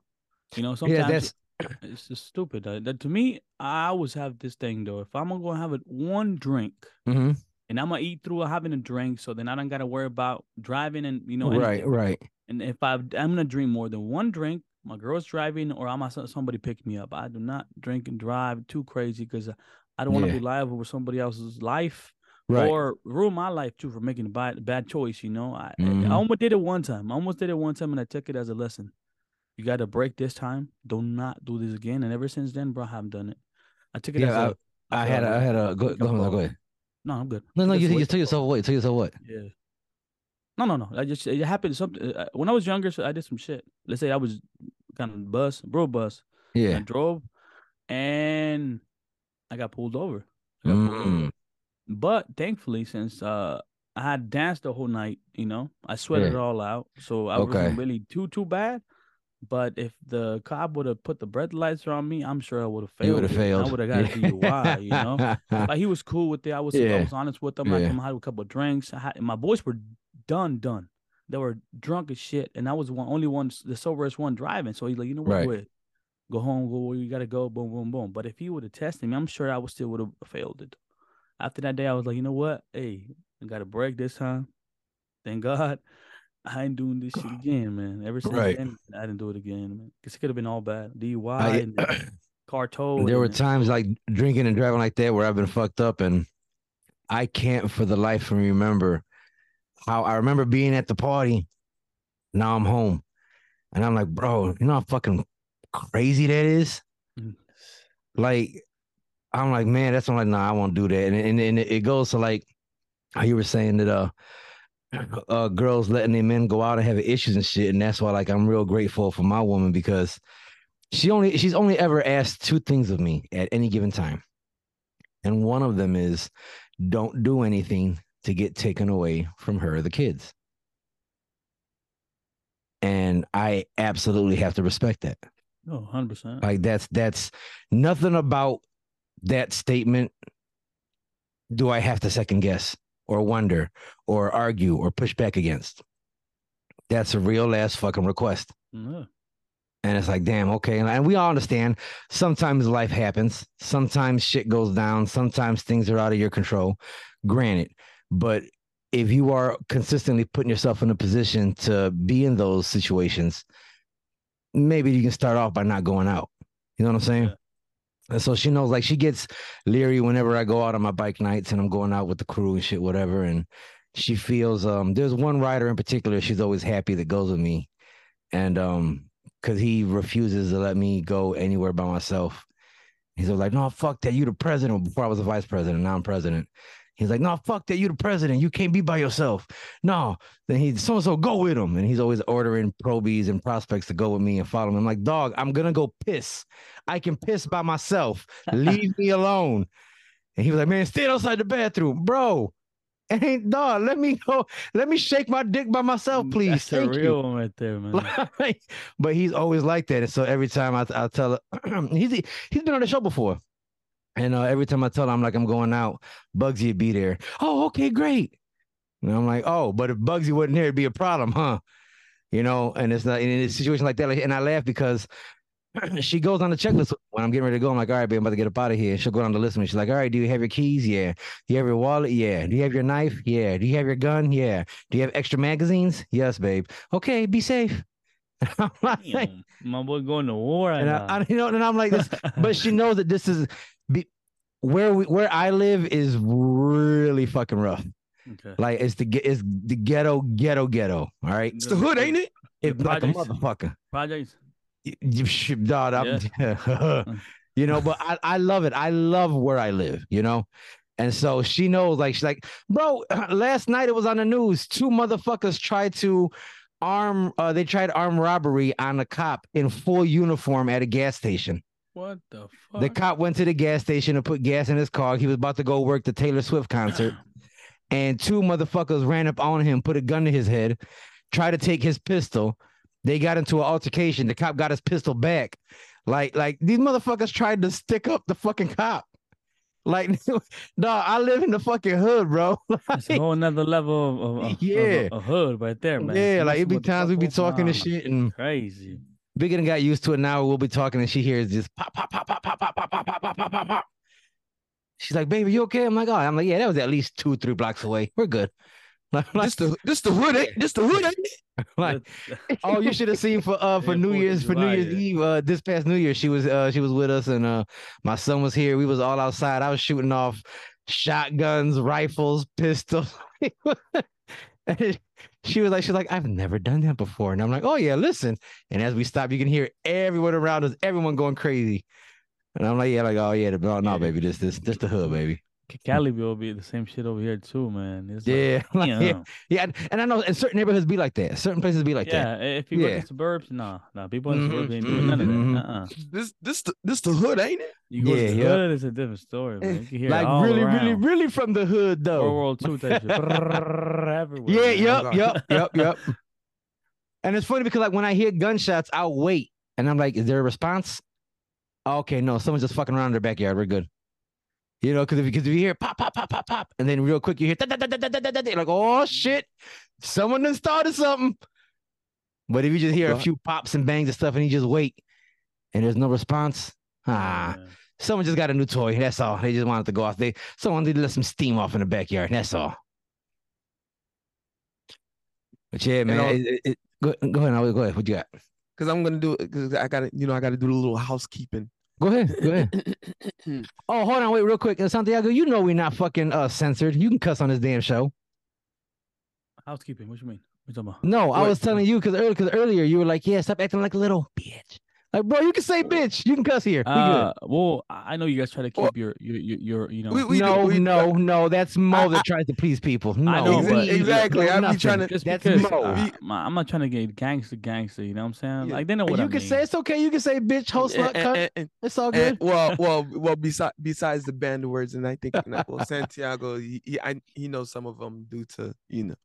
You know, sometimes yeah, that's... it's just stupid. That, that, to me, I always have this thing, though. If I'm going to have it, one drink, mm-hmm. and I'm going to eat through having a drink, so then I don't got to worry about driving and, you know. Right, anything. right. And if I, I'm going to drink more than one drink, my girl's driving or I'm somebody pick me up. I do not drink and drive too crazy because I don't want to yeah. be liable for somebody else's life right. or ruin my life, too, for making a bad, bad choice. You know, I, mm-hmm. I almost did it one time. I almost did it one time and I took it as a lesson. You got to break this time. Do not do this again. And ever since then, bro, I haven't done it. I took it yeah, as I, a... I had a... I had a go, go, on, go ahead. No, I'm good. No, no, you, you tell yourself what? Tell yourself what? Yeah. No, no, no. I just it happened something when I was younger. So I did some shit. Let's say I was kind of bus, bro, bus. Yeah. I drove, and I got pulled over. I got mm. pulled over. But thankfully, since uh I had danced the whole night, you know, I sweated yeah. it all out, so I okay. wasn't really too too bad. But if the cop would have put the breathalyzer on me, I'm sure I would have failed. You would have failed. I would have got yeah. a D U I, you know. But he was cool with it. I was, yeah. I was honest with him. Yeah. I came out with a couple of drinks. I had, my boys were done, done. that were drunk as shit, and I was one, only one, the soberest one driving. So he's like, you know what, right. With go home, go where you gotta go, boom, boom, boom. But if he would have tested me, I'm sure I would still would have failed it. After that day, I was like, you know what, hey, I got a break this time. Thank God, I ain't doing this shit again, man. Ever since right. then, I didn't do it again, man. Because it could have been all bad, D U I, I, and uh, car towed. There and, were times like drinking and driving like that where I've been fucked up, and I can't for the life of me remember how I remember being at the party. Now I'm home, and I'm like, bro, you know how fucking crazy that is. Mm. Like, I'm like, man, that's when I'm like, nah, I won't do that. And and, and it goes to like how you were saying that uh. Uh, girls letting their men go out and having issues and shit, and that's why, like, I'm real grateful for my woman, because she only she's only ever asked two things of me at any given time, and one of them is don't do anything to get taken away from her or the kids, and I absolutely have to respect that. Oh, one hundred percent. Like, that's that's nothing about that statement do I have to second guess or wonder, or argue, or push back against. That's a real ass fucking request. Mm-hmm. And it's like, damn, okay. And, and we all understand, sometimes life happens. Sometimes shit goes down. Sometimes things are out of your control. Granted. But if you are consistently putting yourself in a position to be in those situations, maybe you can start off by not going out. You know what I'm saying? Yeah. And so she knows, like, she gets leery whenever I go out on my bike nights and I'm going out with the crew and shit, whatever. And she feels, um, there's one rider in particular, she's always happy that goes with me. And um, because he refuses to let me go anywhere by myself. He's like, no, fuck that, you the president. Before I was a vice president, now I'm president. He's like, no, fuck that, you the president. You can't be by yourself. No. Then he, so-and-so, go with him. And he's always ordering probies and prospects to go with me and follow him. I'm like, dog, I'm going to go piss. I can piss by myself. Leave me alone. And he was like, man, stay outside the bathroom. Bro, ain't dog, let me go. Let me shake my dick by myself, please. That's Thank a real you. One right there, man. Like, but he's always like that. And so every time I, I tell her, he's, he's been on the show before. And uh, every time I tell her, I'm like, I'm going out, Bugsy would be there. Oh, okay, great. And I'm like, oh, but if Bugsy wasn't here, it'd be a problem, huh? You know, and it's not in a situation like that. Like, and I laugh because she goes on the checklist when I'm getting ready to go. I'm like, all right, babe, I'm about to get up out of here. She'll go down the list and she's like, all right, do you have your keys? Yeah. Do you have your wallet? Yeah. Do you have your knife? Yeah. Do you have your gun? Yeah. Do you have extra magazines? Yes, babe. Okay, be safe. I'm like, damn, my boy going to war right and now. I, I, you know, and I'm like, this, but she knows that this is be, where we where I live is really fucking rough. Okay. Like it's the it's the ghetto, ghetto, ghetto. All right, it's the hood, ain't it? It's like a motherfucker. Projects. You should, dog. Yeah. You know, but I, I love it. I love where I live. You know. And so she knows, like, she's like, bro, last night it was on the news. Two motherfuckers tried to arm. Uh, they tried armed robbery on a cop in full uniform at a gas station. What the fuck? The cop went to the gas station and put gas in his car. He was about to go work the Taylor Swift concert. And two motherfuckers ran up on him, put a gun to his head, tried to take his pistol. They got into an altercation. The cop got his pistol back. Like, like these motherfuckers tried to stick up the fucking cop. Like, no, I live in the fucking hood, bro. Like, it's a whole nother level of, of, yeah. of, of, of hood right there, man. Yeah, so like it'd be times we'd be talking and shit and crazy. Bigger than got used to it now. We'll be talking and she hears just pop, pop, pop, pop, pop, pop, pop, pop, pop, pop, pop, pop. She's like, baby, you okay? I'm like, oh, I'm like, yeah, that was at least two, three blocks away. We're good. Like, this the this the hood, this the hood. Like, oh, you should have seen for uh for New Year's for New Year's Eve uh this past New Year, she was uh she was with us and uh my son was here. We was all outside. I was shooting off shotguns, rifles, pistols. She was like, she's like, I've never done that before. And I'm like, oh, yeah, listen. And as we stop, you can hear everyone around us, everyone going crazy. And I'm like, yeah, like, oh, yeah, no, no, baby, this, this, this the hood, baby. Cali will be the same shit over here, too, man. It's yeah. Like, like, yeah. Yeah. And I know and certain neighborhoods be like that. Certain places be like yeah, that. Yeah. If you yeah. go to the suburbs, nah, nah, people in the suburbs ain't doing none of that. Uh-uh. This, this, the, this the hood, ain't it? You go yeah, to the yeah. hood, it's a different story, man. You can hear like, all really, around. really, really from the hood, though. World War Two type shit. Everywhere. Yeah, yep, yep, yep, yep. And it's funny because, like, when I hear gunshots, I'll wait. And I'm like, is there a response? Okay, no, someone's just fucking around in their backyard. We're good. You know, because if, if you hear pop, pop, pop, pop, pop, and then real quick you hear da, da, da, da, da, da, da, da, like, oh, shit, someone done started something. But if you just hear a few pops and bangs and stuff and you just wait and there's no response, ah, yeah. Someone just got a new toy. That's all. They just wanted to go off. They Someone did let some steam off in the backyard. That's all. But yeah, man, all, it, it, go, go ahead. Go ahead. What you got? Because I'm going to do it. Because I got to, you know, I got to do a little housekeeping. Go ahead. Go ahead. Oh, hold on. Wait, real quick. Santiago, you know we're not fucking uh, censored. You can cuss on this damn show. Housekeeping. What you mean? What you talking about? No, what? I was telling you because earlier, because earlier you were like, yeah, stop acting like a little bitch. Like, bro, you can say bitch. You can cuss here. We uh, good. Well, I know you guys try to keep well, your, your, your, your, you know. We, we no, we, no, no. That's Mo I, that I, tries to please people. No, I know, but exactly. You know, I'm trying to. Just that's because, Mo. Uh, I'm not trying to get gangster, gangster. You know what I'm saying? Yeah. Like they know what you I mean. You can say it's okay. You can say bitch, host, slut, cunt. It's all good. And, well, well, well. Besides, besides the banned words, and I think you know, well, Santiago, he, he, I, he knows some of them due to you know.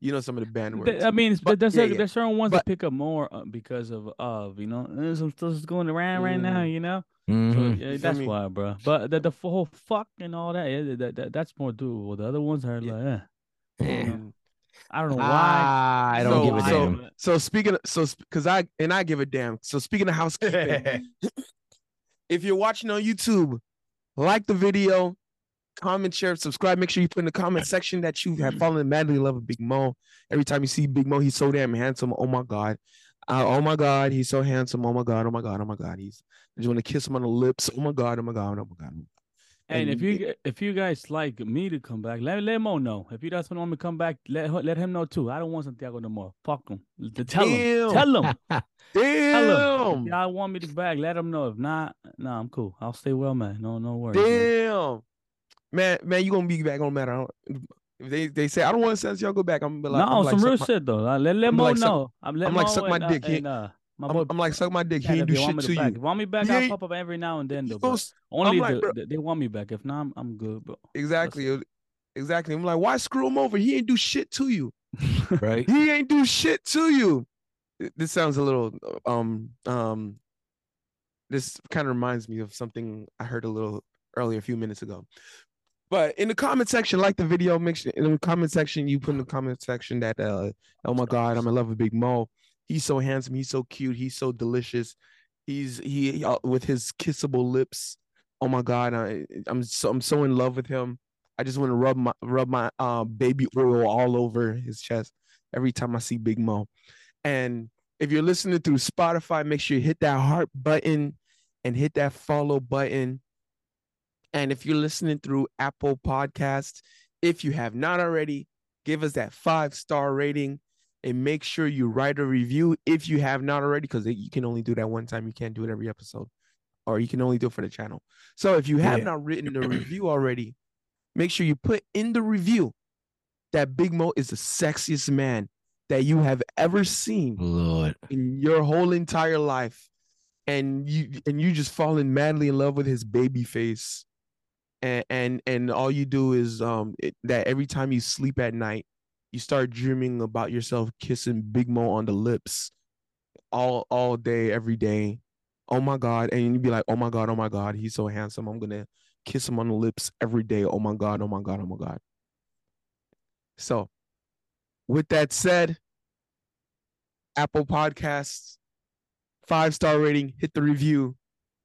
You know some of the banned words. I mean, but, there's, yeah, a, yeah. there's certain ones but, that pick up more because of of you know. There's some stuff that's going around mm, right now, you know. Mm, so, yeah, you that's why, bro. But the the whole fuck and all that, yeah, that, that that's more doable. The other ones are yeah. like, eh. yeah. I don't know why. I don't so, give a damn. So, so speaking, of, so because I and I give a damn. So speaking of housekeeping, if you're watching on YouTube, like the video. Comment, share, subscribe. Make sure you put in the comment section that you have fallen madly in love with Big Mo. Every time you see Big Mo, he's so damn handsome. Oh my God. Uh, oh my God. He's so handsome. Oh my God. Oh my God. Oh my God. He's I just want to kiss him on the lips. Oh my God. Oh my God. Oh my God. And, and if you if you guys like me to come back, let, let Mo know. If you guys want me to come back, let let him know too. I don't want Santiago no more. Fuck him. Tell him. Damn. Tell him. Damn. Tell him. Y'all want me to back, let him know. If not, no, nah, I'm cool. I'll stay well, man. No, no worries. Damn. Man. Man, man, you gonna be back on matter. If they they say I don't want to send y'all go back, I'm gonna be like, no, I'm some like, real shit though. Like, let let Mo like, know. I'm, let I'm like suck my dick. And, uh, my boy, I'm, I'm like suck my dick. He ain't do shit to you. If you want me back, I'll pop up every now and then though. Bro. Only like, the, they want me back. If not, I'm, I'm good, bro. Exactly, That's... exactly. I'm like, why screw him over? He ain't do shit to you, right? He ain't do shit to you. This sounds a little um um. This kind of reminds me of something I heard a little earlier, a few minutes ago. But in the comment section, like the video, make sure in the comment section, you put in the comment section that, uh, oh my God, I'm in love with Big Mo. He's so handsome. He's so cute. He's so delicious. He's he uh, with his kissable lips. Oh my God, I, I'm so I'm so in love with him. I just want to rub my rub my uh, baby oil all over his chest every time I see Big Mo. And if you're listening through Spotify, make sure you hit that heart button and hit that follow button. And if you're listening through Apple Podcasts, if you have not already, give us that five-star rating and make sure you write a review if you have not already, because you can only do that one time. You can't do it every episode, or you can only do it for the channel. So if you have yeah. not written a review already, make sure you put in the review that Big Mo is the sexiest man that you have ever seen Lord. in your whole entire life. And you and you just falling madly in love with his baby face. And, and and all you do is um it, that every time you sleep at night, you start dreaming about yourself kissing Big Mo on the lips all all day, every day. Oh my God. And you'd be like, oh my God, oh my God, he's so handsome. I'm gonna kiss him on the lips every day. Oh my God, oh my God, oh my God. So with that said, Apple Podcasts, five-star rating, hit the review.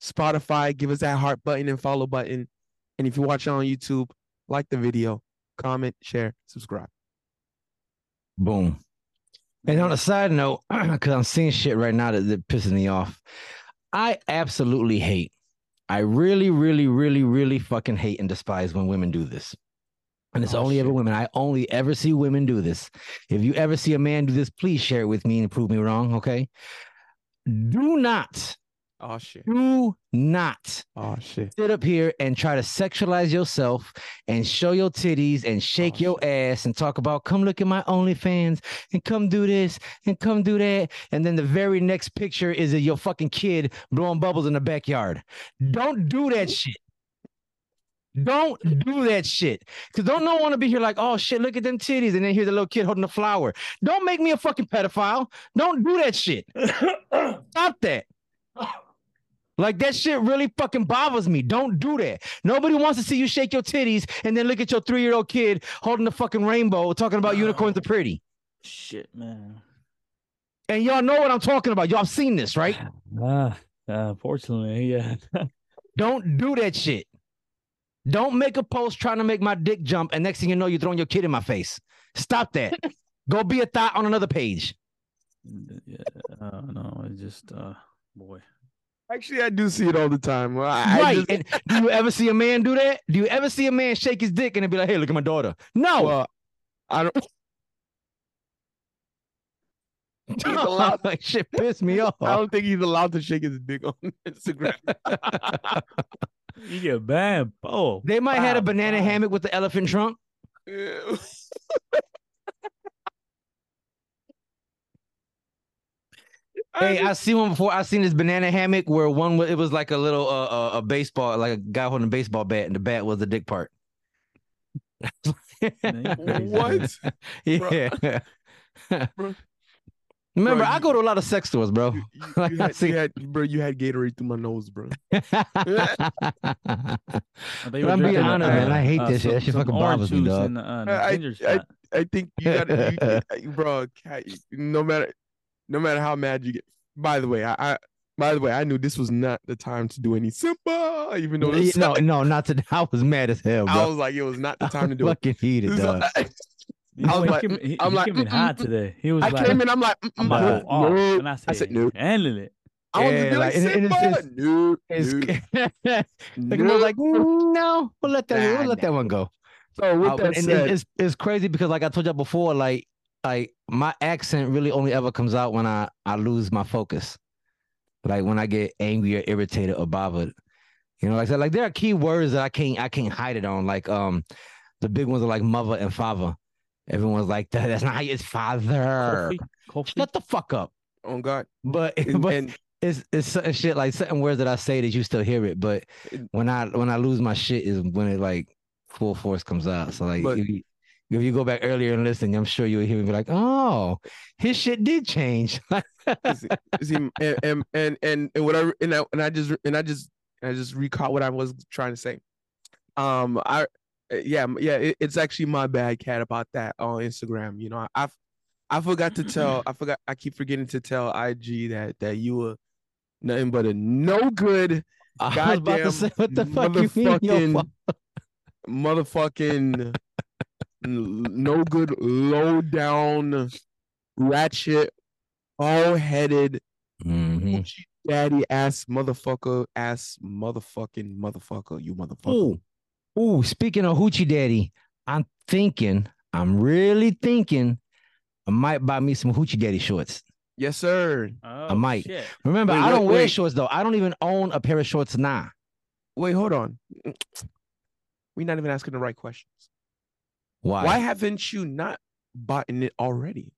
Spotify, give us that heart button and follow button. And if you watch it on YouTube, like the video, comment, share, subscribe. Boom. And on a side note, because I'm seeing shit right now that, that pisses me off. I absolutely hate. I really, really, really, really fucking hate and despise when women do this. And it's oh, only shit. ever women. I only ever see women do this. If you ever see a man do this, please share it with me and prove me wrong, okay? Do not. Oh, shit. Do not oh, shit. sit up here and try to sexualize yourself and show your titties and shake oh, your shit. ass and talk about, come look at my OnlyFans and come do this and come do that. And then the very next picture is of your fucking kid blowing bubbles in the backyard. Don't do that shit. Don't do that shit. Because don't no want to be here like, oh, shit, look at them titties. And then here's the little kid holding a flower. Don't make me a fucking pedophile. Don't do that shit. Stop that. Like, that shit really fucking bothers me. Don't do that. Nobody wants to see you shake your titties and then look at your three-year-old kid holding the fucking rainbow talking about oh, unicorns are pretty. Shit, man. And y'all know what I'm talking about. Y'all seen this, right? Uh, unfortunately, yeah. Don't do that shit. Don't make a post trying to make my dick jump, and next thing you know, you're throwing your kid in my face. Stop that. Go be a thot on another page. Yeah, uh, no, it's just, uh, boy. Actually, I do see it all the time. I, right. I just... and do you ever see a man do that? Do you ever see a man shake his dick and then be like, hey, look at my daughter? No. Well, I don't. He's allowed to... Shit pissed me off. I don't think he's allowed to shake his dick on Instagram. You get banned. Oh, they might wow. have a banana wow. hammock with the elephant trunk. Yeah. Hey, I see one before. I seen this banana hammock where one it was like a little uh, a baseball, like a guy holding a baseball bat, and the bat was the dick part. What? Yeah. Bro. Remember, bro, I you, go to a lot of sex stores, bro. You, you, you had, you had, bro, you had Gatorade through my nose, bro. I'm being honest, man. I hate uh, this shit. That shit fucking bothers me, dog. And, uh, I, I, I think you gotta, you, bro. No matter, no matter how mad you get. By the way, I, I, by the way, I knew this was not the time to do any Simba, even though this no, no, not to. I was mad as hell, bro. I was like, it was not the time to do fucking it. Fucking heated, dog. You know, I was like, came, he, I'm he like, came in hot today. He was I like, came in, I'm like, I'm like, oh, no. And I said, I said, no. Handling it. I yeah, wanted to be like, like no, like, no, we'll let that, nah, we'll nah. let that one go. So with uh, that and, said, it's it's crazy because, like I told you before, like, like my accent really only ever comes out when I I lose my focus, like when I get angry or irritated or bothered. You know, like I said, like there are key words that I can't I can't hide it on. Like um, the big ones are like mother and father. Everyone's like, that, that's not how you, it's father. Coffee, coffee. Shut the fuck up. Oh, God. But, and, but and, it's it's certain shit, like certain words that I say that you still hear it. But when I when I lose my shit is when it like full force comes out. So like but, if, you, if you go back earlier and listen, I'm sure you'll hear me be like, oh, his shit did change. see, see, and, and and and and what I and I and I just and I just I just recall what I was trying to say. Um I Yeah, yeah, it, it's actually my bad, Cat, about that on Instagram. You know, I, I, I forgot to tell, I forgot, I keep forgetting to tell I G that that you were nothing but a no good goddamn say, what the fuck motherfucking, motherfucking no good, low down, ratchet, all headed, mm-hmm. daddy ass motherfucker, ass motherfucking motherfucker, you motherfucker. Ooh. Ooh, speaking of Hoochie Daddy, I'm thinking, I'm really thinking, I might buy me some Hoochie Daddy shorts. Yes, sir. Oh, I might. Shit. Remember, wait, I don't wait, wear wait. shorts, though. I don't even own a pair of shorts now. Wait, hold on. We're not even asking the right questions. Why? Why haven't you not bought it already?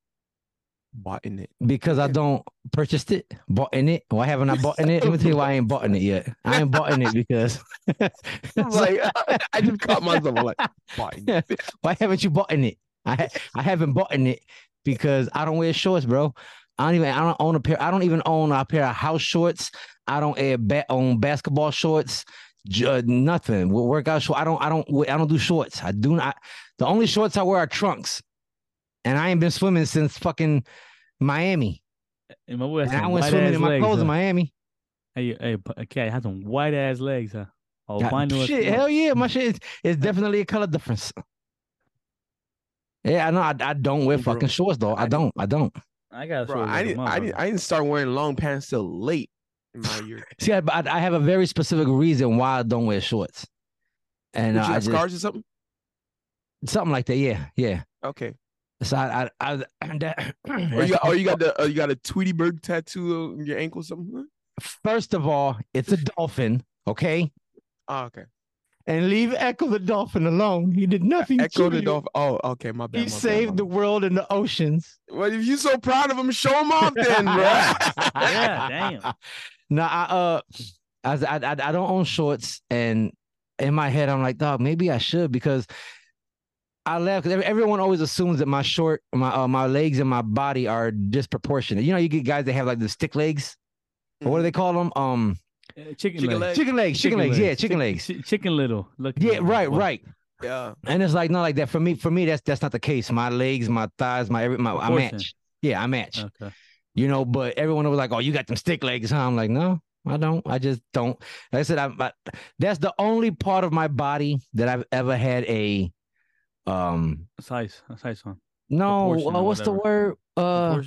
Bought it. Because I don't purchased it, bought in it. Why haven't I bought in it? Let me tell you why I ain't bought in it yet. I ain't bought in it because like, I just caught myself like bought in it. Why haven't you bought in it? I I haven't bought in it because I don't wear shorts, bro. I don't even I don't own a pair. I don't even own a pair of house shorts. I don't air ba- own basketball shorts. J- nothing. Workout shorts. I don't I don't I don't do shorts. I do not. The only shorts I wear are trunks. And I ain't been swimming since fucking Miami. And my and I went swimming in my legs, clothes huh? in Miami. Hey, hey, okay, I had some white ass legs, huh? Oh, God, shit, hell yeah, my shit is, is definitely a color difference. Yeah, I know. I, I don't wear bro, fucking shorts though. I, I don't. I don't. I got. I didn't. Up, I didn't. I didn't start wearing long pants till late in my year. See, I, I have a very specific reason why I don't wear shorts. And uh, you have I just, scars or something. Something like that. Yeah. Yeah. Okay. So I, I, I that, or you, got, or you got the, or you got a Tweety Bird tattoo on your ankle, or something. First of all, it's a dolphin, okay? Oh, okay. And leave Echo the dolphin alone. He did nothing. Echo the you. dolphin. Oh, okay, my bad. He my saved bad, my the world and the oceans. Well, if you're so proud of him, show him off then, bro. Yeah, damn. No, I, uh, I, I, I, I don't own shorts, and in my head, I'm like, dog, maybe I should because. I laugh because everyone always assumes that my short, my uh, my legs and my body are disproportionate. You know, you get guys that have like the stick legs, or what do they call them? Um, chicken, chicken legs. legs, chicken legs, chicken legs, yeah, chicken legs, chicken, chicken little. Look, yeah, right, right. Yeah, and it's like not like that for me. For me, that's that's not the case. My legs, my thighs, my every, my I match. Yeah, I match. Okay. You know, but everyone was like, "Oh, you got them stick legs, huh?" I'm like, "No, I don't. I just don't." Like I said, I, I that's the only part of my body that I've ever had a um a size a size on. No, uh, what's the word? Uh,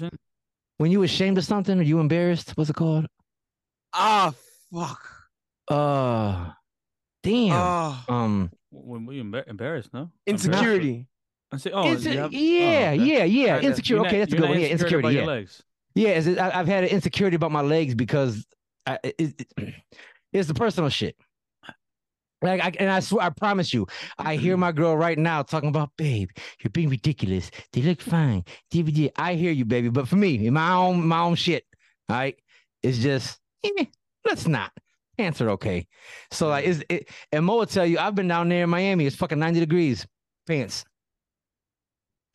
when you ashamed of something or you embarrassed, what's it called? Ah, oh, fuck. Uh, damn. Oh. Um, when we embar embarrassed, no insecurity. I say, oh, Inse have, yeah, oh okay. yeah, yeah, right, insecure. Okay, that's a good one. Yeah, insecurity. About yeah, your legs. yeah. It's, it, I've had an insecurity about my legs because I, it, it, it's the personal shit. Like, I, and I swear, I promise you, I hear my girl right now talking about, babe, you're being ridiculous. They look fine. D V D. I hear you, baby. But for me, my own, my own shit. All right, it's just eh, let's not. Pants are okay. So like, is it? And Mo will tell you, I've been down there in Miami. It's fucking ninety degrees. Pants.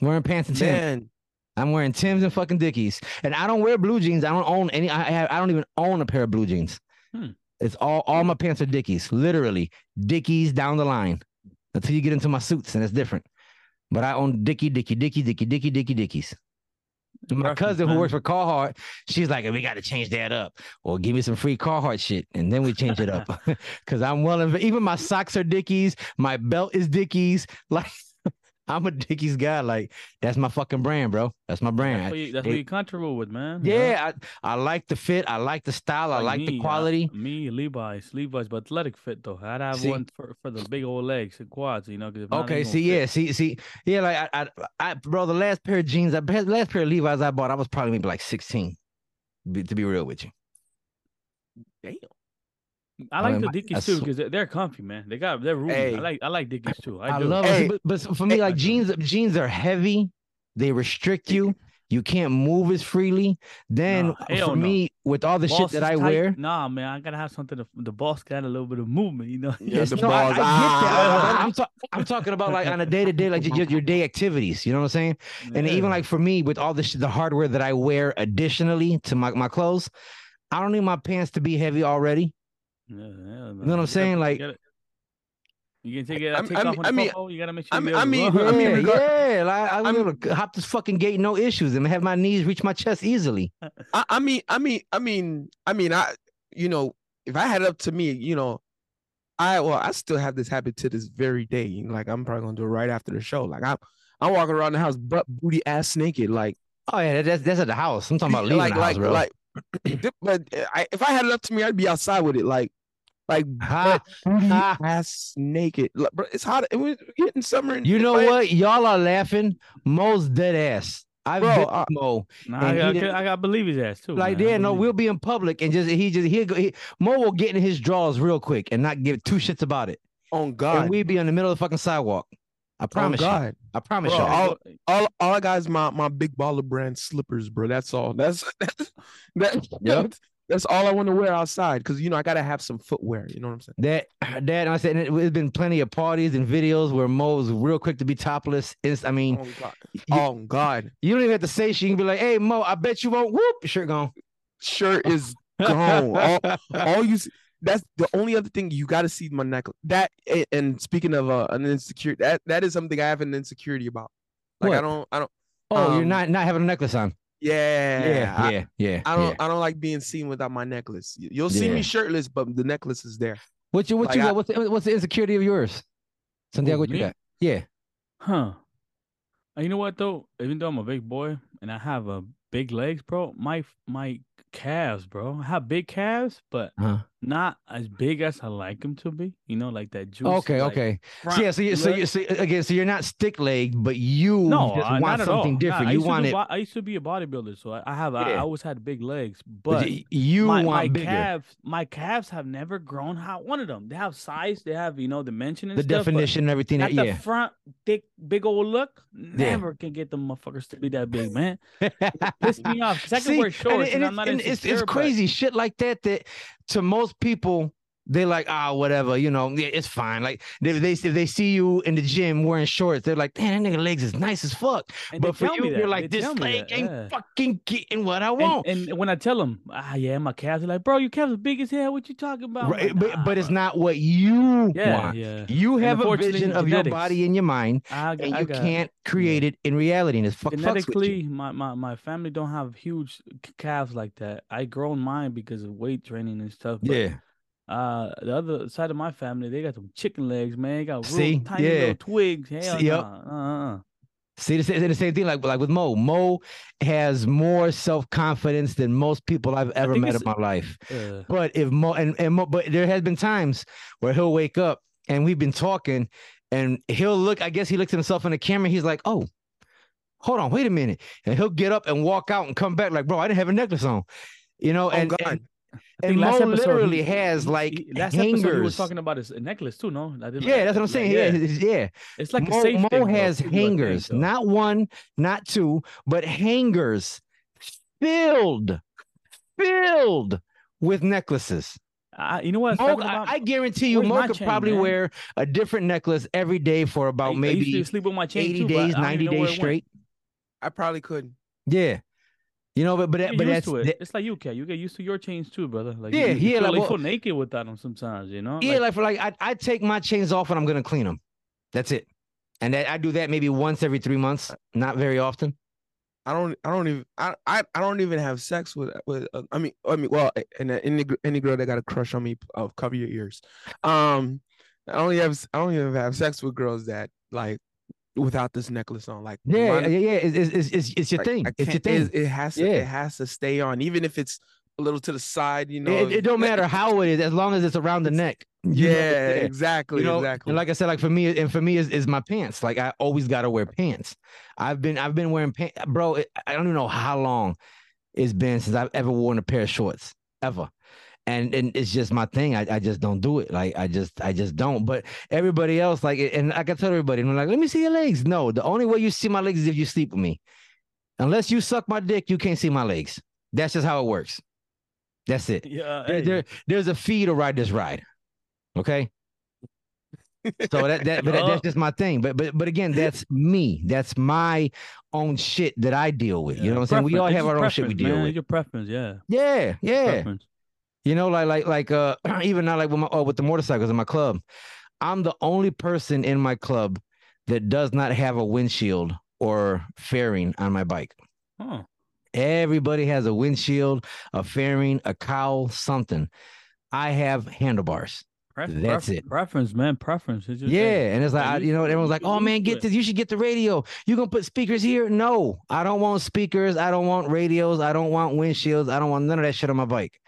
I'm wearing pants and Man. Tims. I'm wearing Tims and fucking Dickies. And I don't wear blue jeans. I don't own any. I have. I don't even own a pair of blue jeans. Hmm. It's all, all my pants are Dickies, literally Dickies down the line until you get into my suits and it's different. But I own Dickie, Dickie, Dickie, Dickie, Dickie, Dickie, Dickies. My Perfect, cousin man. who works for Carhartt, she's like, we got to change that up or give me some free Carhartt shit. And then we change it up because I'm willing. Even my socks are Dickies. My belt is Dickies. Like I'm a Dickies guy. Like that's my fucking brand, bro. That's my brand. That's what, you, that's it, what you're comfortable with, man. Yeah. yeah. I, I like the fit. I like the style. Like I like me, the quality. I, me, Levi's, Levi's, but athletic fit though. I'd have see? one for, for the big old legs and quads, you know. Okay. See, yeah. Fit. See, see, yeah. Like I, I, I, bro, the last pair of jeans, I the last pair of Levi's I bought, I was probably maybe like sixteen, to be real with you. Damn. I like I mean, the Dickies too because they're, they're comfy, man. They got they're roomy. Hey, I like I like Dickies too. I, I do. love hey, it, but, but for me, hey, like jeans, jeans are heavy. They restrict you. You can't move as freely. Then nah, for me, no. with all the boss shit that I tight. wear, nah, man, I gotta have something. To, the boss got a little bit of movement, you know. Yeah, yes, the no, I, I get that. I'm, ta I'm talking about like on a day to day, like your, your day activities. You know what I'm saying? Yeah. And even like for me, with all the the hardware that I wear additionally to my my clothes, I don't need my pants to be heavy already. Yeah, yeah, you know what I'm saying? Like, you can take it. Out, take I mean, off on I mean, you gotta make sure. I mean, I mean, I mean, yeah, like, I'm, I'm able to hop this fucking gate, no issues, and have my knees reach my chest easily. I, I mean, I mean, I mean, I mean, I, you know, if I had it up to me, you know, I well, I still have this habit to this very day. Like, I'm probably gonna do it right after the show. Like, I'm, I'm walking around the house, butt booty ass naked. Like, oh yeah, that's that's at the house. I'm talking about leaving like, the house, like, bro. Like, but I, if I had it up to me, I'd be outside with it, like, like hot, hot ass naked. Like, bro, it's hot. It was getting summer. And you know I, what? Y'all are laughing. Mo's dead ass. I've bro, been uh, Mo. Nah, I, I, did, I gotta believe his ass too. Like, man. yeah, no, we'll be in public and just he just he'll go. He, Mo will get in his drawers real quick and not give two shits about it. On God, and we'd be on the middle of the fucking sidewalk. I promise oh, God. You. I promise bro, you. All, all, all I got is my, my big baller brand slippers, bro. That's all. That's that's that, yep. that's all I want to wear outside because you know I gotta have some footwear. You know what I'm saying? That that I said. There's been plenty of parties and videos where Mo's real quick to be topless. It's, I mean, oh God. You, oh God, you don't even have to say shit. You can be like, "Hey Mo, I bet you won't." Whoop, shirt gone. Shirt is gone. all, all you. See, that's the only other thing you got to see my necklace. That and speaking of uh, an insecurity, that that is something I have an insecurity about. Like what? I don't, I don't. Oh, um, you're not not having a necklace on. Yeah, yeah, I, yeah, yeah. I don't, yeah. I don't like being seen without my necklace. You'll see yeah. me shirtless, but the necklace is there. What you, what like you got? I, what's the, what's the insecurity of yours, Santiago? What you me? got? Yeah. Huh. You know what though? Even though I'm a big boy and I have a big legs, bro, my my. calves, bro. I have big calves, but huh. not as big as I like them to be. You know, like that juice. Okay, like, okay. So yeah, so you, so you, so again, so you're not stick legged, but you no, just uh, want something all. different. Nah, you want it. I used to be a bodybuilder, so I, I have. Yeah. I, I always had big legs, but you my, want my bigger. calves. My calves have never grown how I wanted them. They have size. They have you know dimension and the stuff, definition and everything. At yeah. the front, thick, big old look. Never yeah. can get the motherfuckers to be that big, man. Piss me off. Second word shorts, and, and, and I'm not. It's, it's crazy shit like that that to most people They're like, ah, oh, whatever, you know, yeah, it's fine. Like they, they if they see you in the gym wearing shorts, they're like, damn, that nigga legs is nice as fuck. And but for you, you're like, they this leg ain't yeah. fucking getting what I want. And, and when I tell them, ah, yeah, my calves, are like, bro, your calves are big as hell. What you talking about? Right, like, nah, but, but it's not what you yeah, want. Yeah. You have a vision of genetics. Your body and your mind, I, and you I got, can't create yeah. it in reality. And it's fuck, genetically, fucks with my, my my family don't have huge calves like that. I grown mine because of weight training and stuff. But yeah. Uh, the other side of my family, they got some chicken legs, man. They got real See? tiny yeah. little twigs. Hell See, nah. yep. uh-uh. See, it's the same thing. Like, like with Mo, Mo has more self confidence than most people I've ever met in my life. Uh, but if Mo and and Mo, but there has been times where he'll wake up and we've been talking, and he'll look. I guess he looks at himself in the camera. He's like, oh. Hold on, wait a minute. And he'll get up and walk out and come back like, bro, I didn't have a necklace on. You know, and, oh God. and, and Mo episode, literally he, has like he, last hangers. Episode he was talking about his necklace too, no? Like, yeah, that's what I'm saying. Like, yeah. yeah. It's like Mo, a safe Mo thing, has though. hangers, like, not one, not two, but hangers filled, filled with necklaces. I, you know what? Mo, about, I, I guarantee you, Mo could chain, probably man? wear a different necklace every day for about I, maybe I used to sleep with my chain eighty too, days, ninety days straight. Went. I probably couldn't. Yeah, you know, but but, that, but that's it. That, it's like you can you get used to your chains too, brother. Like yeah, you, you yeah, feel, like, well, you feel naked without them sometimes, you know. Yeah, like, like for like I I take my chains off and I'm gonna clean them. That's it, and that, I do that maybe once every three months, not very often. I don't I don't even I I, I don't even have sex with with uh, I mean I mean well and any any girl that got a crush on me, I'll cover your ears. Um, I only have I don't even have sex with girls that like. Without this necklace on, like yeah, my, yeah, yeah, it's it's it's, it's your like, thing. It's your thing. It, it has to, yeah. it has to stay on, even if it's a little to the side. You know, it, it don't matter how it is, as long as it's around the neck. You yeah, know, exactly, you know, exactly. And like I said, like for me, and for me is is my pants. Like I always gotta wear pants. I've been I've been wearing pants, bro. It, I don't even know how long it's been since I've ever worn a pair of shorts ever. And and it's just my thing. I, I just don't do it. Like I just I just don't. But everybody else, like, and I can tell everybody, and I'm like, let me see your legs. No, the only way you see my legs is if you sleep with me. Unless you suck my dick, you can't see my legs. That's just how it works. That's it. Yeah. There, hey. there, there's a fee to ride this ride. Okay. So that that, but that that's just my thing. But but but again, that's me. That's my own shit that I deal with. Yeah, you know what I'm saying? We all have our own shit we deal man. with. Your preference, yeah. Yeah, yeah. Preference. You know, like, like, like, uh, even now, like with my, oh, with the motorcycles in my club, I'm the only person in my club that does not have a windshield or fairing on my bike. Huh. Everybody has a windshield, a fairing, a cowl, something. I have handlebars. Pref That's it. Preference, man. Preference. It's just yeah. Like, and it's like, I, you know, everyone's like, oh, man, get this. You should get the radio. You're going to put speakers here? No, I don't want speakers. I don't want radios. I don't want windshields. I don't want none of that shit on my bike.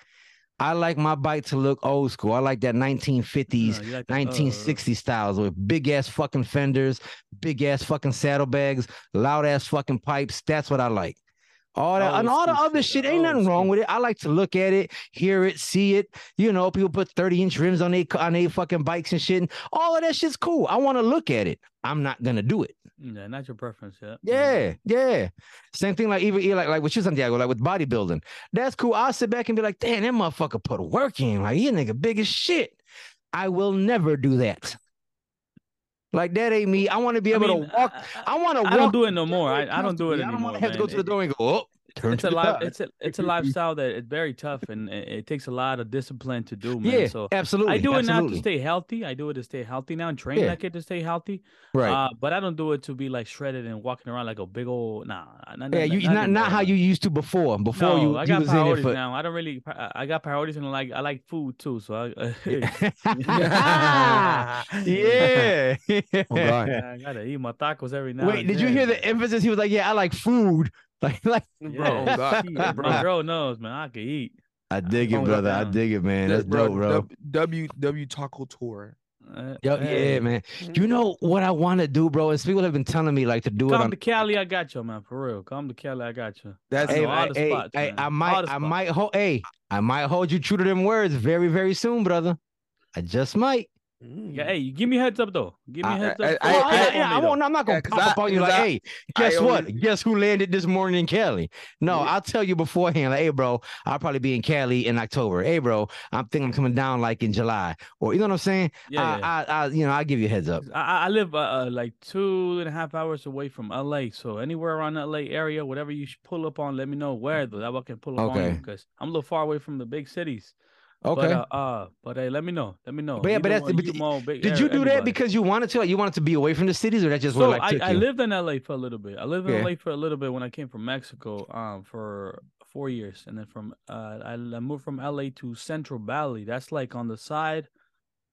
I like my bike to look old school. I like that nineteen fifties, yeah, like nineteen sixties uh, styles with big-ass fucking fenders, big-ass fucking saddlebags, loud-ass fucking pipes. That's what I like. All that and all the other shit, ain't nothing wrong with it. I like to look at it, hear it, see it. You know, people put thirty-inch rims on their on their fucking bikes and shit. And all of that shit's cool. I want to look at it. I'm not going to do it. Yeah, not your preference, yeah. Yeah, yeah. Same thing like even like, like with you, Santiago, like with bodybuilding. That's cool. I'll sit back and be like, damn, that motherfucker put work in. Like, he a nigga big as shit. I will never do that. Like, that ain't me. I want to be able I mean, to walk. I, I want to walk. I don't do it no more. I, I don't do it anymore. I don't want to have man. to go to the door and go, oh, turn it's to a the li It's a, it's a lifestyle that it's very tough, and it, it takes a lot of discipline to do, man. Yeah, so absolutely. I do it absolutely. not to stay healthy. I do it to stay healthy now and train yeah. that kid to stay healthy. Right. Uh, but I don't do it to be, like, shredded and walking around like a big old, nah. Not, yeah, not, you, not, not, not how you used to before. Before no, you, I got you priorities for... now. I don't really, I got priorities, and like I like food, too, so I... Uh, yeah. yeah. Oh, God. Yeah, I gotta eat my tacos every now. Wait, and did then. you hear the emphasis? He was like, "Yeah, I like food." Like, like, yeah, bro, bro, bro knows, man. I can eat. I dig I it, brother. I dig it, man. That's bro, dope, bro. W W Taco Tour. Uh, Yo, hey. Yeah, man. You know what I want to do, bro? Is people have been telling me like to do Come it. Come to Cali, I got you, man. For real. Come to Cali, I got you. That's hey, all, hey, the spots, hey, I might, all the spots. I might, I might hold. Hey, I might hold you true to them words very, very soon, brother. I just might. Yeah, hey, you give me a heads up though. Give me a heads up. I, I, I, I, yeah, I won't. I'm not gonna yeah, pop up on you like, I, hey, guess always... what? Guess who landed this morning in Cali? No, yeah. I'll tell you beforehand. Like, hey, bro, I'll probably be in Cali in October. Hey, bro, I'm thinking I'm coming down like in July, or you know what I'm saying? Yeah, I, yeah. I, I, you know, I'll give you a heads up. I, I live uh, like two and a half hours away from L A, so anywhere around L A area, whatever you should pull up on, let me know where though. That way I can pull up okay. on you because I'm a little far away from the big cities. Okay. But, uh, uh, but hey, let me know. Let me know. But yeah, but that's one, but you, Mo, big, did you do everybody. that because you wanted to? Like, you wanted to be away from the cities, or that just so what, like, I, I lived in L A for a little bit. I lived in yeah. L A for a little bit when I came from Mexico, um, for four years, and then from uh, I moved from L A to Central Valley. That's like on the side,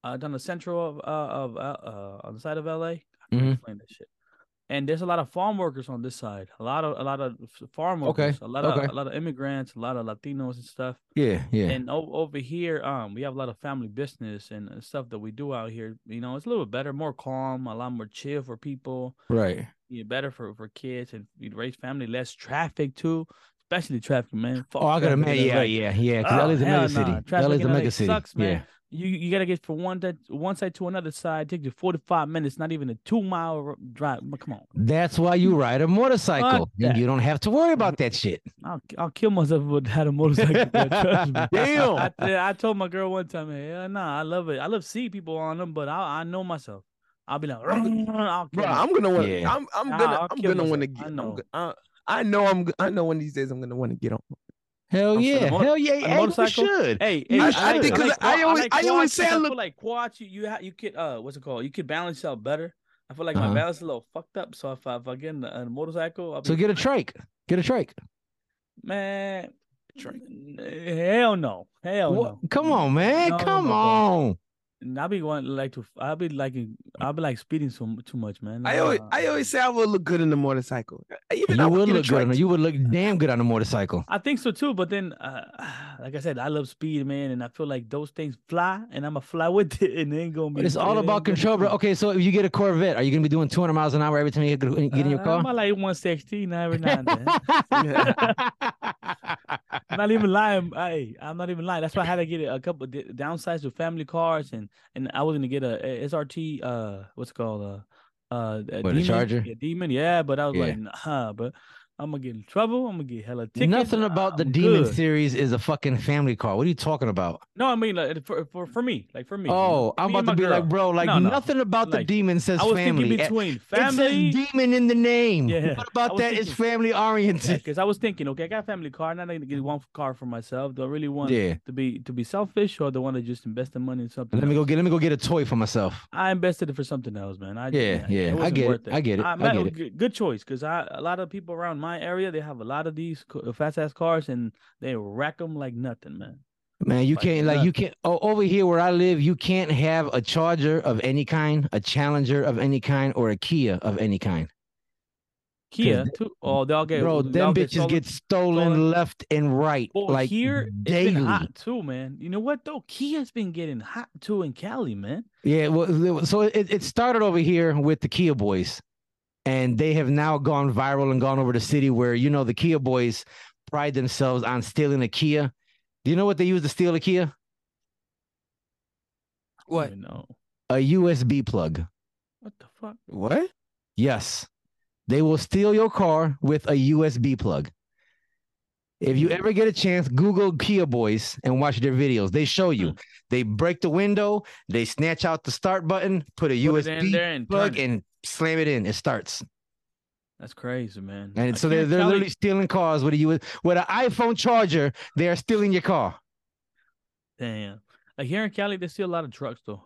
uh, down the central of uh, of uh, on the side of L A. I can't mm-hmm. explain that shit. And there's a lot of farm workers on this side. A lot of a lot of farm workers. Okay. A lot okay. of a lot of immigrants. A lot of Latinos and stuff. Yeah, yeah. And over here, um, we have a lot of family business and stuff that we do out here. You know, it's a little bit better, more calm, a lot more chill for people. Right. Yeah, better for for kids and you raise family. Less traffic too, especially traffic, man. Fuck oh, I gotta man. Yeah, yeah, yeah. Because oh, L A's a mega nah. city. L A's a mega city. Sucks, man. Yeah. You you gotta get from one that one side to another side. Take you forty-five minutes, not even a two-mile drive. Come on. That's why you ride a motorcycle. And you don't have to worry about that shit. I'll I'll kill myself if I had a motorcycle. Trust me. Damn. I, I told my girl one time, hey, nah, I love it. I love seeing people on them, but I I know myself. I'll be like, I'll bro, I'm gonna want. Yeah. I'm I'm gonna I'll I'm gonna want to get. I know. I'm, I know I'm I know one of these days I'm gonna want to get on. Hell yeah. Motor- Hell yeah. Hell yeah. You should. Hey, hey you I, should. I think I, like, I always I, like I always say I look like quads. You you, ha- you could uh what's it called? You could balance out better. I feel like uh-huh. my balance is a little fucked up. So if I if I get in a, a motorcycle, I'll be So get a trike. Get a trike. Man. Trike. Hell no. Hell what? no. Come on, man. No, Come no, no, on. Man. I'll be wanting like to. I'll be like. I'll be like speeding so too much, man. I always, uh, I always say I would look good in the motorcycle. Even you would look good. On, you would look damn good on a motorcycle. I think so too. But then, uh, like I said, I love speed, man, and I feel like those things fly, and I'ma fly with it, and it ain't gonna be. But it's all about control, bro. Okay, so if you get a Corvette, are you gonna be doing two hundred miles an hour every time you get in your car? Uh, I'm like one sixty every now and then. I'm not even lying. Hey, I'm not even lying. That's why I had to get a couple of downsides with family cars and. And I was gonna get a S R T, uh, what's it called, uh, uh, a what, demon, a charger, yeah, demon, yeah. But I was yeah. like, nah, but I'm gonna get in trouble. I'm gonna get hella tickets. Nothing about I'm the good. Demon series is a fucking family car. What are you talking about? No, I mean like for for, for me, like for me. Oh, I'm me about to be girl. Like, bro, like no, no. nothing about like, the demon says I was family. Thinking between family. It says demon in the name. Yeah. What about that? Thinking, it's family oriented. Because yeah, I was thinking, okay, I got a family car, now I need to get one car for myself. Do I really want yeah. to be to be selfish, or do I want to just invest the money in something? Let else? me go get. Let me go get a toy for myself. I invested it for something else, man. I, yeah, yeah, yeah. I get it. it. I get it. I, man, I get it. Good choice, because I a lot of people around my area, they have a lot of these fast ass cars and they rack them like nothing, man. Man, you like can't nothing. like you can't oh, over here where I live, you can't have a Charger of any kind, a Challenger of any kind, or a Kia of any kind. Kia too. Oh, they'll get bro. Them bitches get stolen, get stolen, stolen left and right. Well, like here, daily. It's been hot too, man. You know what though? Kia's been getting hot too in Cali, man. Yeah, well, so it, it started over here with the Kia boys. And they have now gone viral and gone over the city where, you know, the Kia boys pride themselves on stealing a Kia. Do you know what they use to steal a Kia? What? No. A U S B plug. What the fuck? What? Yes. They will steal your car with a U S B plug. If you ever get a chance, Google Kia boys and watch their videos. They show you. They break the window. They snatch out the start button, put a put U S B and plug and slam it in. It starts. That's crazy, man. And I so they're, they're literally you. stealing cars with a U S, with an iPhone charger. They are stealing your car. Damn. Like here in Cali, they steal a lot of trucks, though.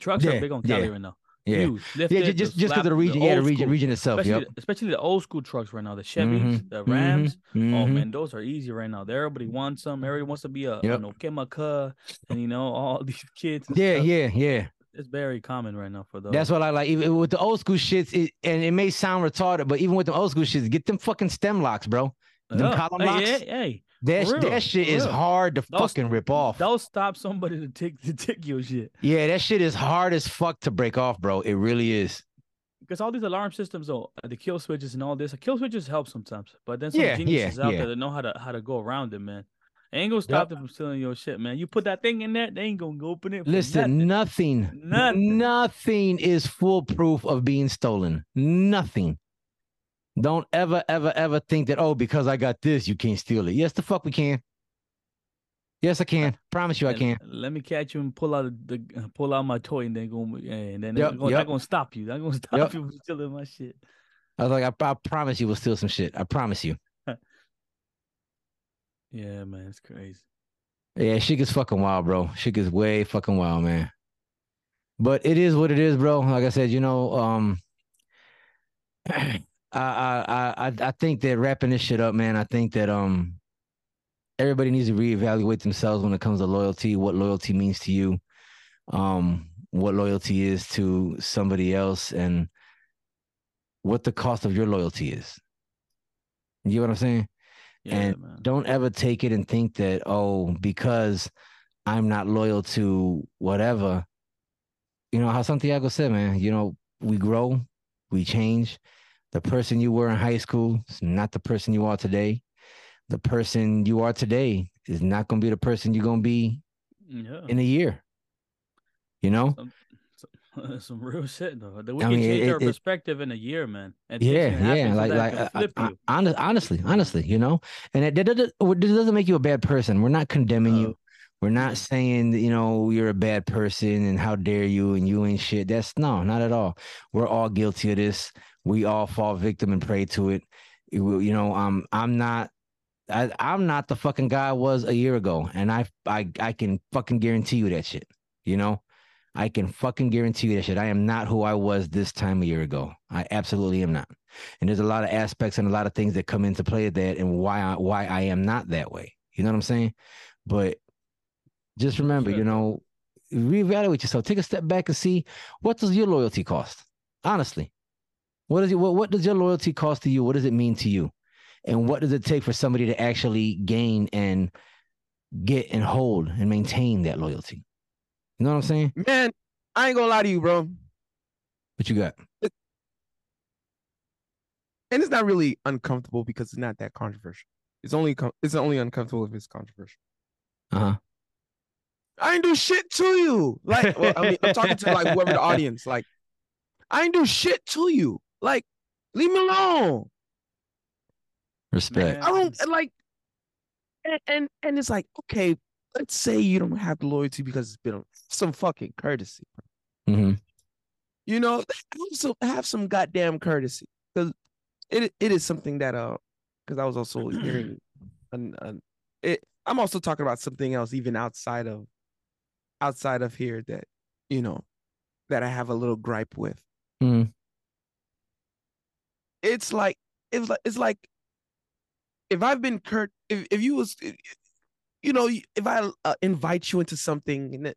Trucks yeah, are big on Cali yeah. right now. Yeah, Huge, lifted, yeah, just just because the region, the yeah, the region, school, region itself, especially, yep. especially the old school trucks right now, the Chevys, mm-hmm, the Rams. Mm-hmm, oh man, those are easy right now. Everybody wants them. Everybody wants to be a yep. an Okemaka, and you know all these kids. Yeah, stuff. yeah, yeah. It's very common right now for those. That's what I like. Even with the old school shits, it, and it may sound retarded, but even with the old school shits, get them fucking stem locks, bro. Them oh, column hey, locks. Hey, hey. That, that shit is hard to those, fucking rip off. They'll stop somebody to take to take your shit. Yeah, that shit is hard as fuck to break off, bro. It really is. Because all these alarm systems, though, the kill switches and all this, the kill switches help sometimes. But then some yeah, geniuses yeah, out yeah. there that know how to how to go around it, man. Ain't gonna stop yep. them from stealing your shit, man. You put that thing in there, they ain't gonna open it. Listen, nothing. Nothing, nothing, nothing is foolproof of being stolen. Nothing. Don't ever, ever, ever think that, oh, because I got this, you can't steal it. Yes, the fuck we can. Yes, I can. Promise you, I can. Let me catch you and pull out the pull out my toy, and then go and then yep, they're yep. gonna stop you. They're gonna stop yep. you from stealing my shit. I was like, I, I promise you, we'll steal some shit. I promise you. Yeah, man, it's crazy. Yeah, shit gets fucking wild, bro. Shit gets way fucking wild, man. But it is what it is, bro. Like I said, you know, um, I I I I think that wrapping this shit up, man. I think that um, everybody needs to reevaluate themselves when it comes to loyalty. What loyalty means to you, um, what loyalty is to somebody else, and what the cost of your loyalty is. You know what I'm saying? Yeah, and man. Don't ever take it and think that, oh, because I'm not loyal to whatever. You know how Santiago said, man, you know, we grow, we change. The person you were in high school is not the person you are today. The person you are today is not going to be the person you're going to be yeah. in a year. You know? Some, some, some real shit, though. That we I can mean, change it, our it, perspective in a year, man. And yeah, yeah. Like, like, like I, I, honestly, honestly, you know? And it, it, it, it doesn't make you a bad person. We're not condemning uh, you. We're not saying, you know, you're a bad person and how dare you and you ain't shit. That's no, not at all. We're all guilty of this. We all fall victim and prey to it. You, you know, um, I'm not. I, I'm not the fucking guy I was a year ago, and I, I I can fucking guarantee you that shit. You know, I can fucking guarantee you that shit. I am not who I was this time a year ago. I absolutely am not. And there's a lot of aspects and a lot of things that come into play that and why I, why I am not that way. You know what I'm saying? But just remember, sure. you know, reevaluate yourself. Take a step back and see, what does your loyalty cost? Honestly, what is it? What what does your loyalty cost to you? What does it mean to you? And what does it take for somebody to actually gain and get and hold and maintain that loyalty? You know what I'm saying? Man, I ain't gonna lie to you, bro. What you got? And it's not really uncomfortable because it's not that controversial. It's only it's only uncomfortable if it's controversial. Uh-huh. I ain't do shit to you. Like, well, I mean, I'm talking to like whoever the audience. Like, I ain't do shit to you. Like, leave me alone. Respect. Man, I don't like, and, and and it's like, okay, let's say you don't have loyalty because it's been some fucking courtesy. Mm-hmm. You know, also have some goddamn courtesy, because it it is something that uh, because I was also hearing, an, an, it. I'm also talking about something else even outside of, outside of here that, you know, that I have a little gripe with. Mm. It's like it's like it's like. If I've been curt, if, if you was, you know, if I uh, invite you into something,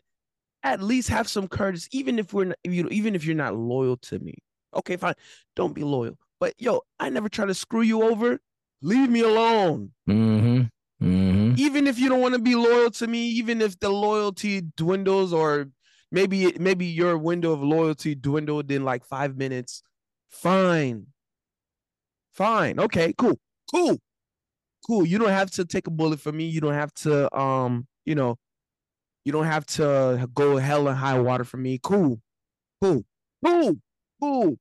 at least have some courtesy, even if we're, not, you know, even if you're not loyal to me. Okay, fine, don't be loyal. But yo, I never try to screw you over. Leave me alone. Mm-hmm. Mm-hmm. Even if you don't want to be loyal to me, even if the loyalty dwindles, or maybe it, maybe your window of loyalty dwindled in like five minutes. Fine. Fine. Okay. Cool. Cool. Cool. You don't have to take a bullet for me. You don't have to, um, you know, you don't have to go hell and high water for me. Cool, cool, cool, cool.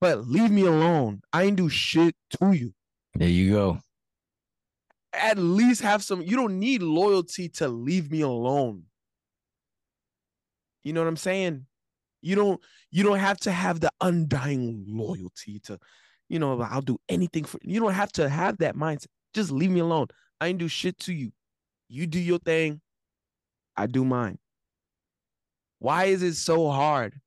But leave me alone. I ain't do shit to you. There you go. At least have some. You don't need loyalty to leave me alone. You know what I'm saying? You don't. You don't have to have the undying loyalty to. You know, I'll do anything for you. You don't have to have that mindset. Just leave me alone. I ain't do shit to you. You do your thing. I do mine. Why is it so hard?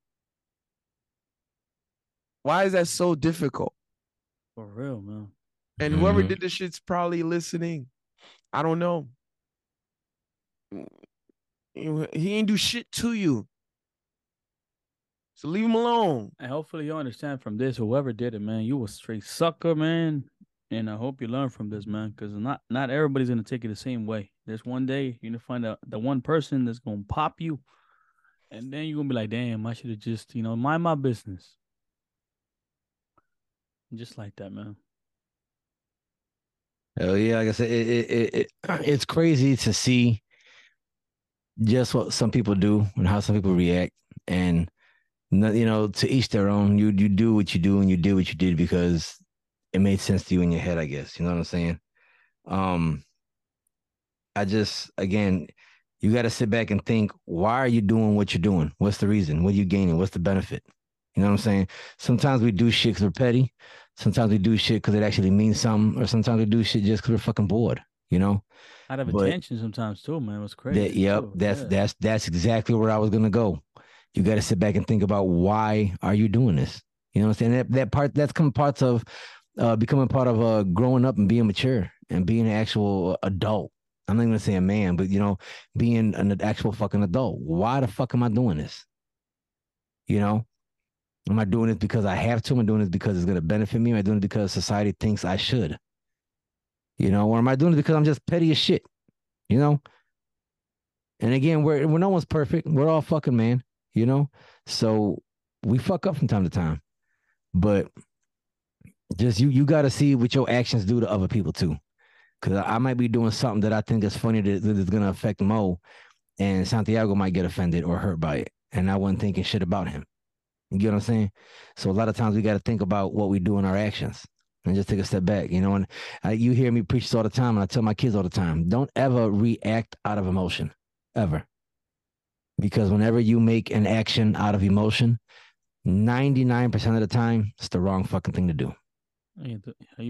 Why is that so difficult? For real, man. And whoever mm-hmm. did this shit's probably listening. I don't know. He ain't do shit to you. So leave him alone. And hopefully you understand from this, whoever did it, man, you a straight sucker, man. And I hope you learn from this, man, because not, not everybody's going to take it the same way. There's one day you're going to find out the one person that's going to pop you. And then you're going to be like, damn, I should have just, you know, mind my business. Just like that, man. Oh yeah, like I said, it, it, it, it it's crazy to see just what some people do and how some people react, and you know, to each their own. You you do what you do and you did what you did because it made sense to you in your head, I guess. You know what I'm saying? Um, I just, again, you got to sit back and think, why are you doing what you're doing? What's the reason? What are you gaining? What's the benefit? You know what I'm saying? Sometimes we do shit because we're petty. Sometimes we do shit because it actually means something. Or sometimes we do shit just because we're fucking bored, you know? Out of but attention sometimes too, man. It was crazy. That, yep, too. that's yeah. that's that's exactly where I was going to go. You got to sit back and think about, why are you doing this? You know what I'm saying? That, that part, that's come parts of uh, becoming part of uh, growing up and being mature and being an actual adult. I'm not even going to say a man, but, you know, being an actual fucking adult. Why the fuck am I doing this? You know? Am I doing this because I have to? Am I doing this because it's going to benefit me? Am I doing it because society thinks I should? You know? Or am I doing it because I'm just petty as shit? You know? And again, we're, we're no one's perfect. We're all fucking, man. You know? So we fuck up from time to time. But just you you got to see what your actions do to other people, too. Because I might be doing something that I think is funny that, that is going to affect Mo, and Santiago might get offended or hurt by it. And I wasn't thinking shit about him. You get what I'm saying? So a lot of times we got to think about what we do in our actions and just take a step back. You know, and I, you hear me preach this all the time, and I tell my kids all the time, don't ever react out of emotion, ever. Because whenever you make an action out of emotion, ninety-nine percent of the time, it's the wrong fucking thing to do. You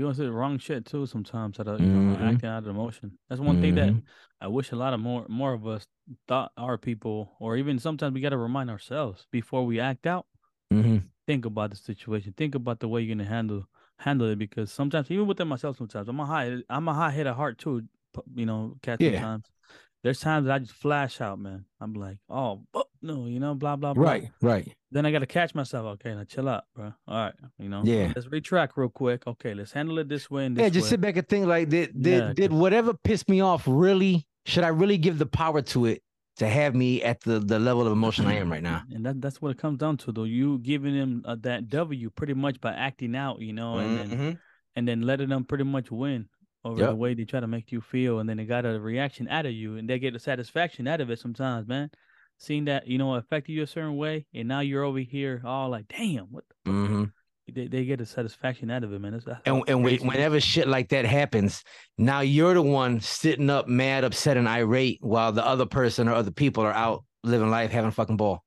want to say the wrong shit too sometimes, out of, you know, mm-hmm. acting out of emotion. That's one mm-hmm. thing that I wish a lot of more more of us thought our people, or even sometimes we got to remind ourselves before we act out. Mm-hmm. Think about the situation. Think about the way you're gonna handle handle it, because sometimes, even within myself, sometimes I'm a high I'm a high hit of heart too. You know, cat yeah. times. There's times that I just flash out, man. I'm like, oh, oh no, you know, blah blah blah. Right, right. Then I gotta catch myself. Okay, now chill out, bro. All right, you know. Yeah. Let's retrack real quick. Okay, let's handle it this way and this way. Yeah, just way. Sit back and think. Like, did did yeah, did whatever pissed me off really? Should I really give the power to it to have me at the the level of emotion I am right now? And that that's what it comes down to, though. You giving them uh, that W pretty much by acting out, you know, and mm-hmm. then and then letting them pretty much win over yep. the way they try to make you feel, and then they got a reaction out of you, and they get a satisfaction out of it sometimes, man. Seeing that, you know, affected you a certain way, and now you're over here all like, damn, what the mm-hmm. they, they get a satisfaction out of it, man. That's, that's and and crazy. Whenever shit like that happens, now you're the one sitting up mad, upset, and irate while the other person or other people are out living life, having a fucking ball.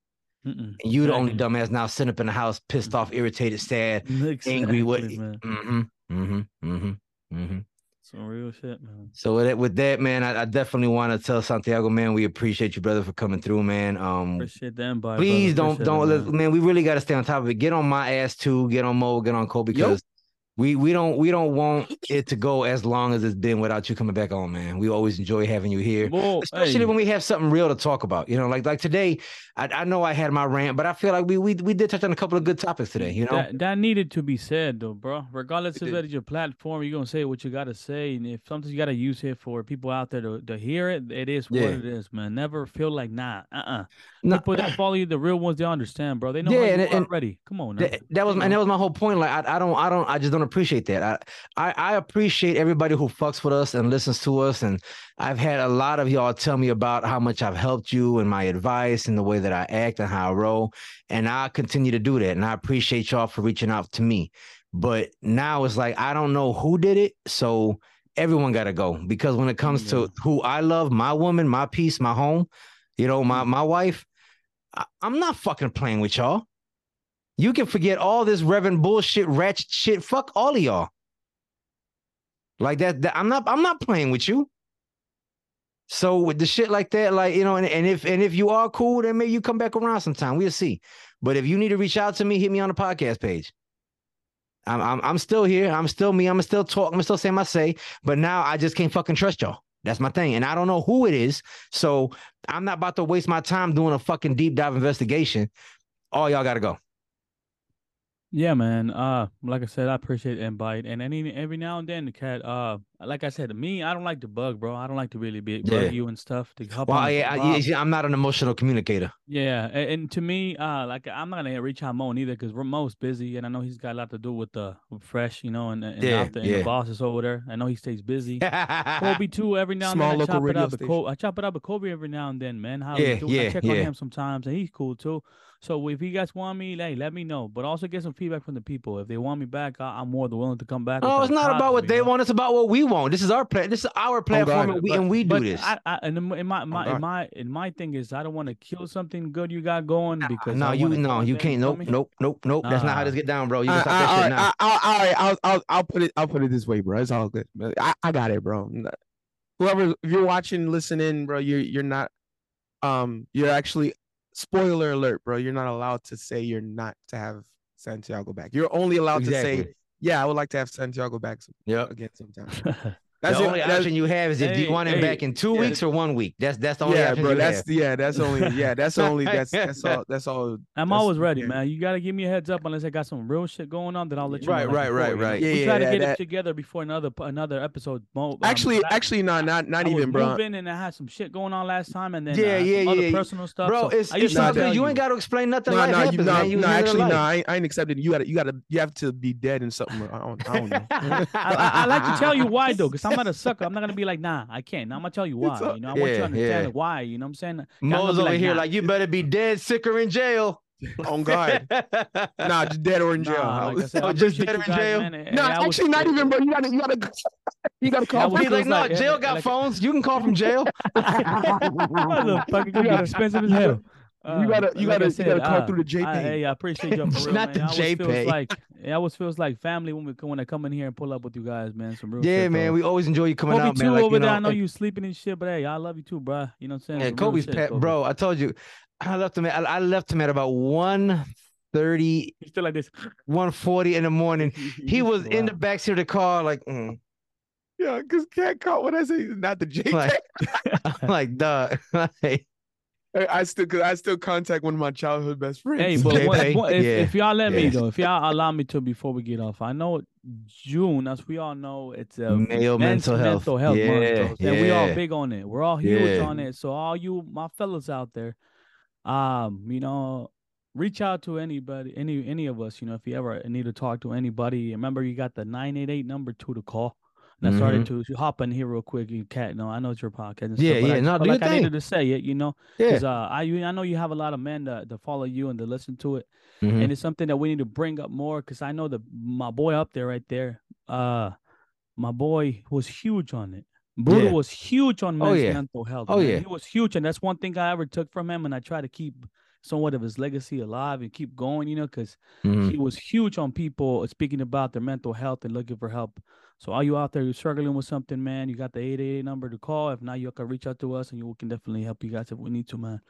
Mm-mm. And you the exactly. only dumbass now sitting up in the house, pissed mm-hmm. off, irritated, sad, exactly, angry. What? Mm-hmm, mm-hmm, mm-hmm, mm-hmm. Some real shit, man. So with that, with that man, I, I definitely want to tell Santiago, man, we appreciate you, brother, for coming through, man. Um, appreciate them, bye, please brother. don't appreciate don't, it, man. man. We really got to stay on top of it. Get on my ass too. Get on Mo. Get on Kobe, because yep. we we don't we don't want it to go as long as it's been without you coming back on, man. We always enjoy having you here, Whoa, especially hey. when we have something real to talk about. You know, like like today, I, I know I had my rant, but I feel like we we we did touch on a couple of good topics today. You know, that, that needed to be said, though, bro. Regardless of that your platform, you're gonna say what you gotta say, and if something you gotta use it for people out there to, to hear it, it is what yeah. it is, man. Never feel like nah, uh, uh-uh. uh. Nah. People that follow you, the real ones, they understand, bro. They know yeah, and, and, already. Come on, that, that was and that was my whole point. Like I, I don't I don't I just don't appreciate that. I, I I appreciate everybody who fucks with us and listens to us, and I've had a lot of y'all tell me about how much I've helped you and my advice and the way that I act and how I roll, and I continue to do that, and I appreciate y'all for reaching out to me. But now it's like, I don't know who did it, so everyone gotta go, because when it comes yeah. to who I love, my woman, my peace, my home, you know, my my wife, I, I'm not fucking playing with y'all. You can forget all this Reverend bullshit, ratchet shit. Fuck all of y'all. Like that, that, I'm not, I'm not playing with you. So with the shit like that, like, you know, and, and if and if you are cool, then maybe you come back around sometime. We'll see. But if you need to reach out to me, hit me on the podcast page. I'm I'm I'm still here. I'm still me. I'm still talking. I'm still saying my say. But now I just can't fucking trust y'all. That's my thing. And I don't know who it is. So I'm not about to waste my time doing a fucking deep dive investigation. All y'all gotta go. Yeah, man. Uh, like I said, I appreciate the invite, and any every now and then, the cat. Uh, like I said, me, I don't like to bug, bro. I don't like to really be bug yeah. you and stuff. To help well, yeah, I, I'm not an emotional communicator. Yeah, and, and to me, uh, like I'm not gonna reach out Moan either because we're most busy, and I know he's got a lot to do with the with Fresh, you know, and and, yeah, after, and yeah. the boss is over there. I know he stays busy. Kobe too, every now and Small then. I chop it up with Kobe. I chop it up with Kobe every now and then, man. How yeah, yeah, I check yeah. on him sometimes, and he's cool too. So if you guys want me, like, let me know. But also get some feedback from the people. If they want me back, I I'm more than willing to come back. Oh, it's not about what they want. It's about what we want. This is our plan. This is our platform, and we and we do this. I, I, and in my my in my in my thing is, I don't want to kill something good you got going because no, you no, you can't. Nope, nope, nope, nope. That's not how this get down, bro. You can stop that shit now. All right, I'll I'll I'll put it I'll put it this way, bro. It's all good. I I got it, bro. Whoever, if you're watching, listening, bro, you're you're not. Um, you're actually. Spoiler alert, bro. You're not allowed to say you're not to have Santiago back. You're only allowed exactly. to say, yeah, I would like to have Santiago back some, yep. again sometime. That's the only that's, option you have is if hey, you want him hey, back in two yeah. weeks or one week. That's that's the only yeah, option bro, you that's, have. Yeah, that's only yeah, that's only that's that's all that's all. I'm that's, always ready, yeah. man. You gotta give me a heads up unless I got some real shit going on, then I'll let you right, know. Right, right, right, right. Yeah, we yeah, try to that, get that. it together before another another episode. Um, actually, I, actually, no, not not I even, was bro. Moving and I had some shit going on last time, and then yeah, uh, yeah, some yeah, other yeah. personal stuff. Bro, so it's, it's not that you ain't got to explain nothing. No, no, actually, no, I ain't accepting. You gotta, you gotta, you have to be dead in something. I don't know. I like to tell you why though, because. I'm not a sucker. I'm not gonna be like, nah, I can't. I'm gonna tell you why. You know, I yeah, want you to understand yeah. why. You know what I'm saying? Mo's over like, here nah. like, you better be dead, sick, or in jail. On God, nah, just dead or in jail. Nah, like I said, I just dead or in jail. No, nah, nah, actually, was, not even, bro. You gotta, you gotta, you gotta call. He's like, no, like, jail like, got like, phones. You can call from jail. Motherfucker, gonna be expensive as hell. Uh, you gotta, you like gotta, said, you gotta uh, call through the J P. I, hey, I appreciate you for real, not man. The J P. Feels like, it always feels like family when we when I come in here and pull up with you guys, man. Some real. Yeah, shit, man. Bro. We always enjoy you coming Kobe out, too, man. Like, over you know, there, I know you sleeping and shit, but hey, I love you too, bro. You know what I'm saying? Yeah, some Kobe's shit, pet, Kobe. Bro. I told you, I left him. At, I, I left him at about one thirty. Still like this. One forty in the morning. He was wow. in the backseat of the car, like. Mm. Yeah, because Cat caught what I say. Not the J P. Like, I'm like, duh. Like, I still, cause I still contact one of my childhood best friends. Hey, but one, one, if, yeah. if y'all let yeah. me though, if y'all allow me to before we get off, I know June, as we all know, it's a male mental, mental health, mental health yeah. month, though, yeah. and we all big on it. We're all huge yeah. on it. So all you, my fellas out there, um, you know, reach out to anybody, any any of us. You know, if you ever need to talk to anybody, remember you got the nine eight eight number two to call. And I started mm-hmm. to hop in here real quick. You cat, no, I know it's your podcast. And yeah, stuff, yeah, I, no, do like I thing. needed to say it, you know, because yeah. uh, I, I know you have a lot of men to, to follow you and to listen to it, mm-hmm. and it's something that we need to bring up more because I know the my boy up there, right there, uh, my boy was huge on it. Buddha yeah. was huge on men's oh, yeah. mental health. Oh man. yeah, he was huge, and that's one thing I ever took from him, and I try to keep somewhat of his legacy alive and keep going, you know, because mm-hmm. he was huge on people speaking about their mental health and looking for help. So are you out there, you're struggling with something, man, you got the eight eight eight number to call. If not, you can reach out to us and we can definitely help you guys if we need to, man.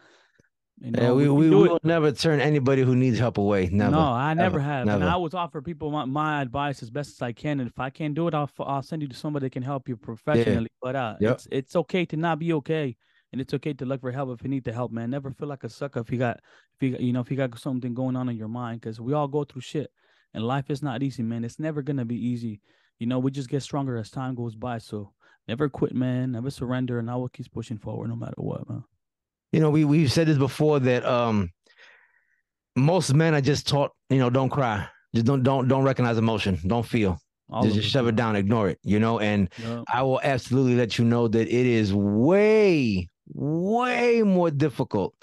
You know, yeah, we we, we will never turn anybody who needs help away. Never. No, I never, never have. Never. And I always offer people my, my advice as best as I can. And if I can't do it, I'll, I'll send you to somebody that can help you professionally. Yeah. But uh, yep. it's, it's okay to not be okay. And it's okay to look for help if you need the help, man. Never feel like a sucker if you got, if you, you know, if you got something going on in your mind. Because we all go through shit. And life is not easy, man. It's never going to be easy. You know, we just get stronger as time goes by. So never quit, man. Never surrender. And I will keep pushing forward no matter what, man. You know, we, we've said this before that um, most men are just taught, you know, don't cry. Just don't don't don't recognize emotion. Don't feel. Just, just shove it down. Ignore it, you know. And yep. I will absolutely let you know that it is way, way more difficult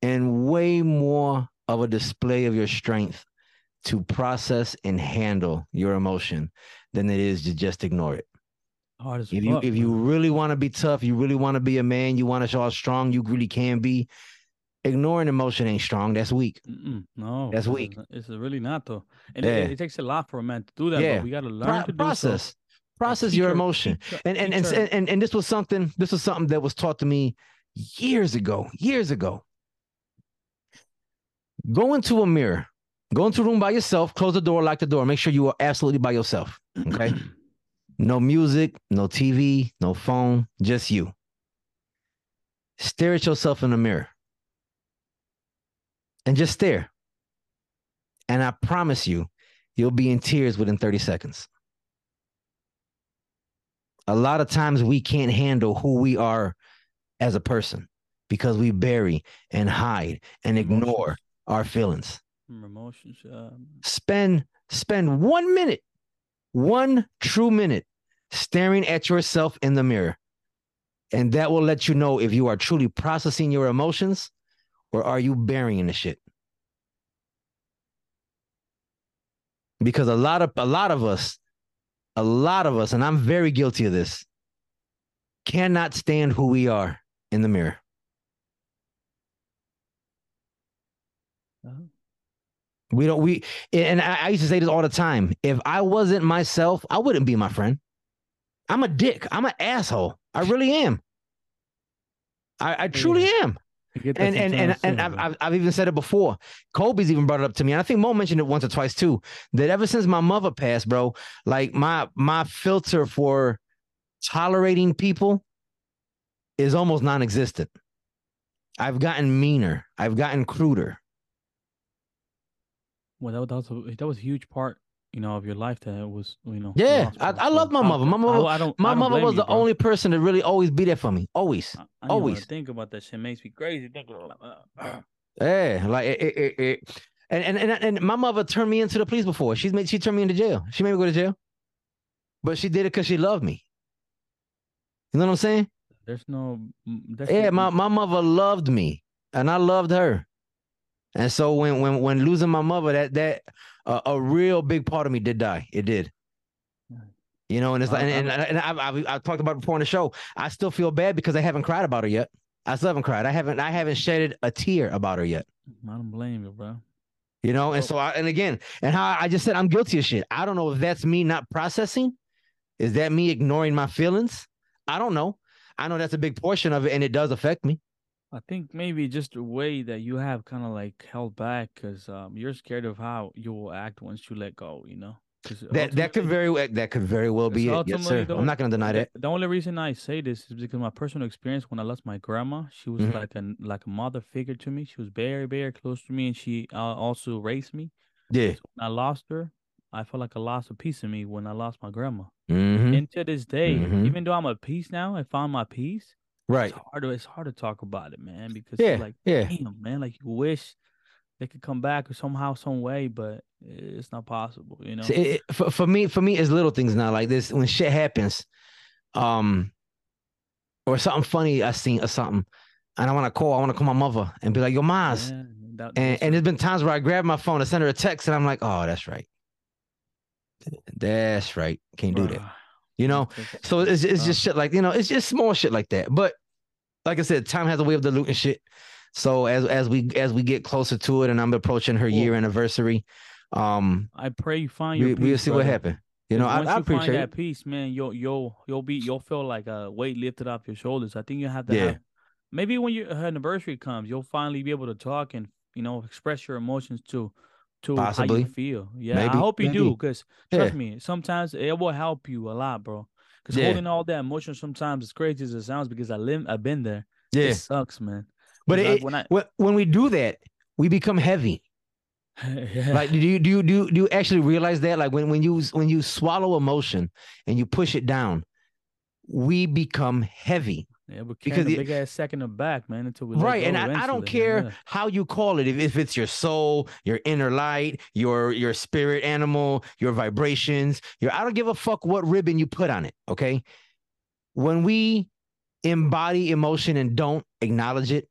and way more of a display of your strength to process and handle your emotion than it is to just ignore it. Hard as if you, fuck, if you really want to be tough, you really want to be a man, you want to show how strong you really can be, ignoring emotion ain't strong. That's weak. Mm-mm, no, that's weak. It's really not though. And yeah. it, it takes a lot for a man to do that. Yeah. But we got to learn Pro to process, do so. process your emotion. Teacher, and, and, and, and, and, and this was something, this was something that was taught to me years ago, years ago. Go into a mirror. Go into a room by yourself, close the door, lock the door. Make sure you are absolutely by yourself, okay? No music, no T V, no phone, just you. Stare at yourself in the mirror. And just stare. And I promise you, you'll be in tears within thirty seconds. A lot of times we can't handle who we are as a person because we bury and hide and ignore our feelings. Emotions. Um... Spend spend one minute, one true minute staring at yourself in the mirror. And that will let you know if you are truly processing your emotions or are you burying the shit. Because a lot of a lot of us, a lot of us, and I'm very guilty of this, cannot stand who we are in the mirror. Uh-huh. We don't, we, and I, I used to say this all the time. If I wasn't myself, I wouldn't be my friend. I'm a dick. I'm an asshole. I really am. I, I truly yeah. am. I get that and and and, and I've, I've, I've even said it before. Kobe's even brought it up to me. And I think Mo mentioned it once or twice too, that ever since my mother passed, bro, like my, my filter for tolerating people is almost non-existent. I've gotten meaner. I've gotten cruder. Well, that was, that was, a, that was a huge part, you know, of your life that was, you know. Yeah, I, I love my mother. My mother, I, I don't, my I don't mother was you, the bro. only person to really always be there for me. Always, I, I always. Think about that shit makes me crazy. Yeah, like it, it, it, it. And, and and and my mother turned me into the police before. She's made she turned me into jail. She made me go to jail, but she did it because she loved me. You know what I'm saying? There's no. There's yeah, no, my my mother loved me, and I loved her. And so when when when losing my mother, that that uh, a real big part of me did die. It did, you know. And it's like, and, and, and I've, I've I've talked about it before on the show. I still feel bad because I haven't cried about her yet. I still haven't cried. I haven't I haven't shedded a tear about her yet. I don't blame you, bro. You know. And so I, and again, and how I just said, I'm guilty of shit. I don't know if that's me not processing. Is that me ignoring my feelings? I don't know. I know that's a big portion of it, and it does affect me. I think maybe just the way that you have kind of like held back because um, you're scared of how you will act once you let go, you know? That that could very well, that could very well be it. Yes, sir. I'm not going to deny that. The only reason I say this is because my personal experience when I lost my grandma, she was mm-hmm. like, a, like a mother figure to me. She was very, very close to me, and she uh, also raised me. Yeah. So when I lost her, I felt like I lost a piece of me when I lost my grandma. Mm-hmm. And to this day, mm-hmm. even though I'm at peace now, I found my peace. Right. It's hard, to, it's hard to talk about it, man, because yeah, like, yeah. damn, man, like you wish they could come back or somehow, some way, but it's not possible, you know? It, it, for, for me, for me, it's little things now like this. When shit happens um, or something funny I seen or something, and I want to call, I want to call my mother and be like, yo, Maz. Yeah, that, and, and there's been times where I grab my phone and send her a text and I'm like, oh, that's right. That's right. Can't do that. You know, so it's, it's just shit like, you know, it's just small shit like that. But like I said, time has a way of diluting shit. So as as we as we get closer to it and I'm approaching her year anniversary, um, I pray you find your we, peace, we'll see brother. what happens. You know, I, I appreciate find that peace, man. You'll you'll you'll be you'll feel like a weight lifted off your shoulders. I think you have to. Yeah. Have, maybe when your anniversary comes, you'll finally be able to talk and, you know, express your emotions too. To Possibly. how you feel. Yeah, Maybe. I hope you Maybe. do, because trust yeah. me, sometimes it will help you a lot, bro. Because yeah. holding all that emotion sometimes, as crazy as it sounds, because I live, I've been there. Yeah, it sucks, man. But it, when I, when we do that, we become heavy. yeah. Like, do you do you, do you, do you actually realize that? Like when when you when you swallow emotion and you push it down, we become heavy. Yeah, we're because a big ass second of back, man, until we right. And I, I don't care yeah. how you call it, if, if it's your soul, your inner light, your your spirit animal, your vibrations, your I don't give a fuck what ribbon you put on it. Okay, when we embody emotion and don't acknowledge it,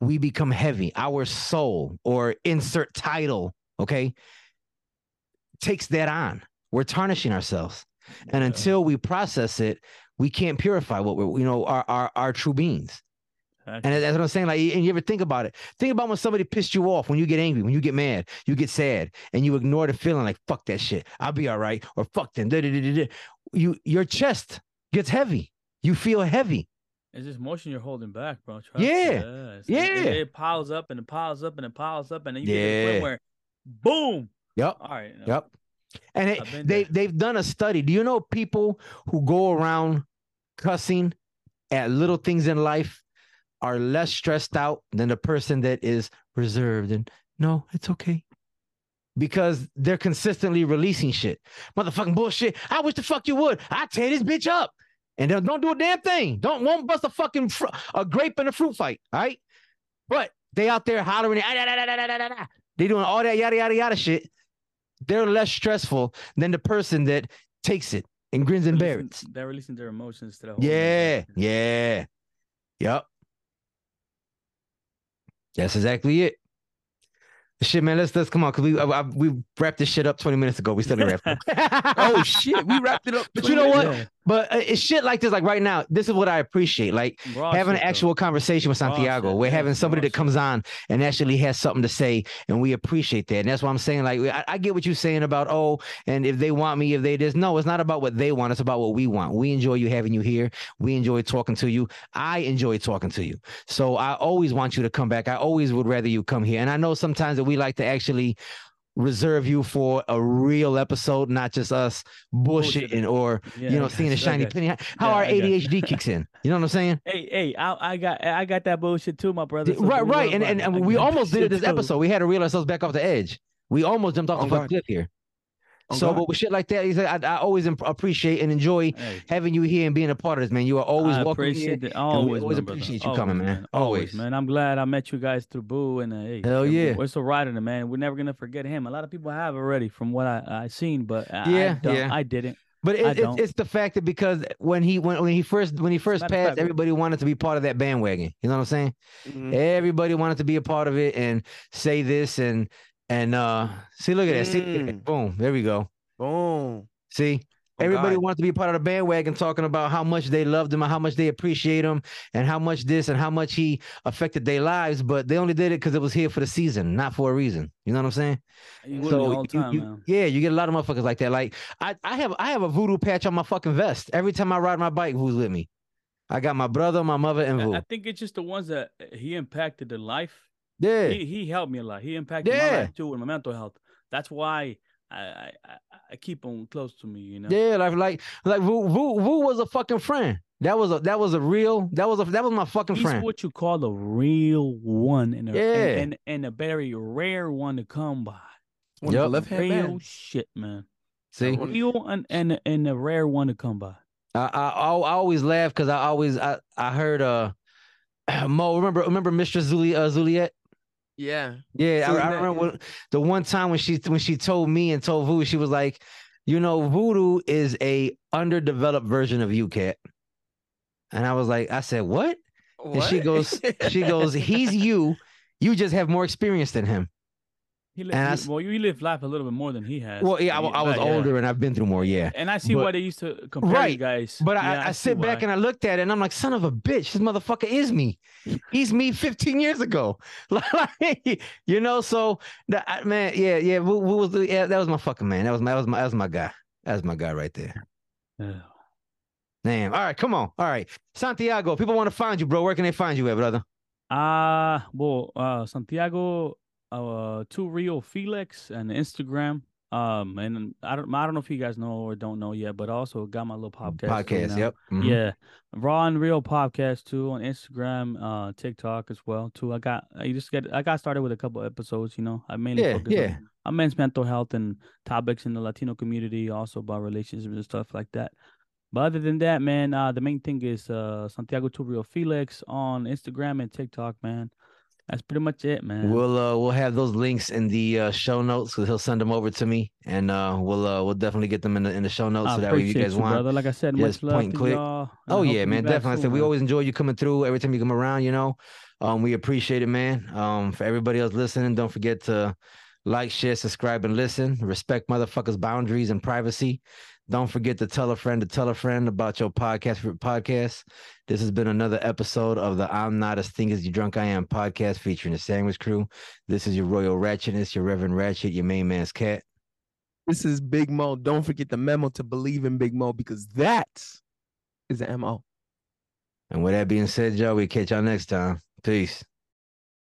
we become heavy. Our soul, or insert title, okay, takes that on. We're tarnishing ourselves, yeah. and until we process it, we can't purify what we're, you know, our our, our true beings. Okay. And that's what I'm saying. Like, and you ever think about it? Think about when somebody pissed you off, when you get angry, when you get mad, you get sad, and you ignore the feeling like, fuck that shit, I'll be all right, or fuck them. Da, da, da, da. You, your chest gets heavy. You feel heavy. It's just motion you're holding back, bro. Trust yeah. It. Yeah. It, it piles up and it piles up and it piles up, and then you yeah. get to the point where, boom. Yep. All right. No. Yep. And it, they, they've done a study. Do you know people who go around cussing at little things in life are less stressed out than the person that is reserved and, no, it's okay? Because they're consistently releasing shit. Motherfucking bullshit. I wish the fuck you would. I tear this bitch up. and don't do a damn thing. Don't won't bust a fucking fr- a grape in a fruit fight. All right, but they out there hollering, ah, da, da, da, da, da, da. They doing all that yada yada yada shit. They're less stressful than the person that takes it and grins and bears it. They're releasing their emotions to the whole yeah, thing. yeah, yep. That's exactly it. Shit, man, let's let's come on, cause we I, I, we wrapped this shit up twenty minutes ago. We still didn't wrap it up. Oh shit, we wrapped it up. But you know what? Ago. But uh, it's shit like this, like right now. This is what I appreciate, like Raw having shit, an actual though. conversation with Santiago. Raw We're shit, having somebody Raw that comes shit. on and actually has something to say, and we appreciate that. And that's why I'm saying, like, I, I get what you're saying about oh, and if they want me, if they this. No, it's not about what they want. It's about what we want. We enjoy you having you here. We enjoy talking to you. I enjoy talking to you. So I always want you to come back. I always would rather you come here. And I know sometimes that we. We like to actually reserve you for a real episode, not just us bullshitting or yeah, you know seeing a shiny penny. How yeah, our A D H D kicks in, you know what I'm saying? Hey, hey, I, I got I got that bullshit too, my brother. So right, right, and and, and we almost did it this too. episode. We had to reel ourselves back off the edge. We almost jumped off oh, the cliff here. Oh, so, God. But with shit like that, I, I always appreciate and enjoy hey. having you here and being a part of this, man. You are always I welcome here. It. Always, we always appreciate brother. you always, coming, man. man. Always. always, man. I'm glad I met you guys through Boo and uh, hey, hell yeah, it's a rider, man. We're never gonna forget him. A lot of people have already, from what I I seen, but yeah, I, yeah. I didn't. But it, it, it's the fact that because when he when, when he first when he first passed, fact, everybody wanted to be part of that bandwagon. You know what I'm saying? Mm-hmm. Everybody wanted to be a part of it and say this and. And uh, see, look at that. Mm. See, that. Boom. There we go. Boom. See, oh, everybody God. wants to be part of the bandwagon talking about how much they loved him and how much they appreciate him and how much this and how much he affected their lives. But they only did it because it was here for the season, not for a reason. You know what I'm saying? You so the whole time, you, you, man. Yeah, you get a lot of motherfuckers like that. Like I, I have I have a voodoo patch on my fucking vest. Every time I ride my bike, who's with me? I got my brother, my mother, and voodoo. I think it's just the ones that he impacted their life. Yeah, he, he helped me a lot. He impacted yeah. my life too, and my mental health. That's why I I, I keep him close to me, you know. Yeah, like like like Vu Vu Vu was a fucking friend. That was a that was a real that was a that was my fucking He's friend. He's what you call a real one, and a, yeah, and, and, and a very rare one to come by. One yep. left hand real man. shit, man. See, a real and, and and a rare one to come by. I I, I always laugh because I always I I heard uh Mo remember remember Mistress Zuli uh, Zuliet. Yeah, yeah. I, I remember when, the one time when she when she told me and told Voodoo, she was like, "You know, Voodoo is a underdeveloped version of you, Cat." And I was like, "I said what?" what? And she goes, "She goes, he's you. You just have more experience than him." He lived, I, he, well, you live life a little bit more than he has. Well, yeah, I, I was older yeah. and I've been through more, yeah. And I see but, why they used to compare right. you guys. But yeah, I, I, I sit back why. and I looked at it and I'm like, son of a bitch, this motherfucker is me. He's me fifteen years ago. Like, you know, so, the, I, man, yeah, yeah, who, who was the, yeah, that was my fucking man. That was my, that was my, that was my guy. That was my guy right there. Yeah. Damn. All right, come on. All right. Santiago, people want to find you, bro. Where can they find you at, brother? Uh, well, uh, Santiago... Uh, to real Felix and Instagram. Um, and I don't, I don't know if you guys know or don't know yet, but also got my little podcast. Podcast, right yep. Mm-hmm. Yeah, Raw and Real podcast too on Instagram, uh, TikTok as well too. I got, I just get, I got started with a couple episodes. You know, I mainly yeah, focus yeah. on men's mental health and topics in the Latino community, also about relationships and stuff like that. But other than that, man, uh, the main thing is uh, Santiago to real Felix on Instagram and TikTok, man. That's pretty much it, man. We'll uh, we'll have those links in the uh, show notes because he'll send them over to me, and uh, we'll uh, we'll definitely get them in the in the show notes I so that way you guys you, want. Brother. Like I said, much love point to click. Y'all. Oh yeah, man, definitely. Too, so man. We always enjoy you coming through every time you come around. You know, um, we appreciate it, man. Um, for everybody else listening, don't forget to like, share, subscribe, and listen. Respect motherfuckers' boundaries and privacy. Don't forget to tell a friend to tell a friend about your podcast for podcast. This has been another episode of the I'm Not As Think As You Drunk I Am podcast featuring the Sandwich Crew. This is your Royal Ratchetness, your Reverend Ratchet, your main man's Cat. This is Big Mo. Don't forget the memo to believe in Big Mo because that is the M O. And with that being said, y'all, we catch y'all next time. Peace.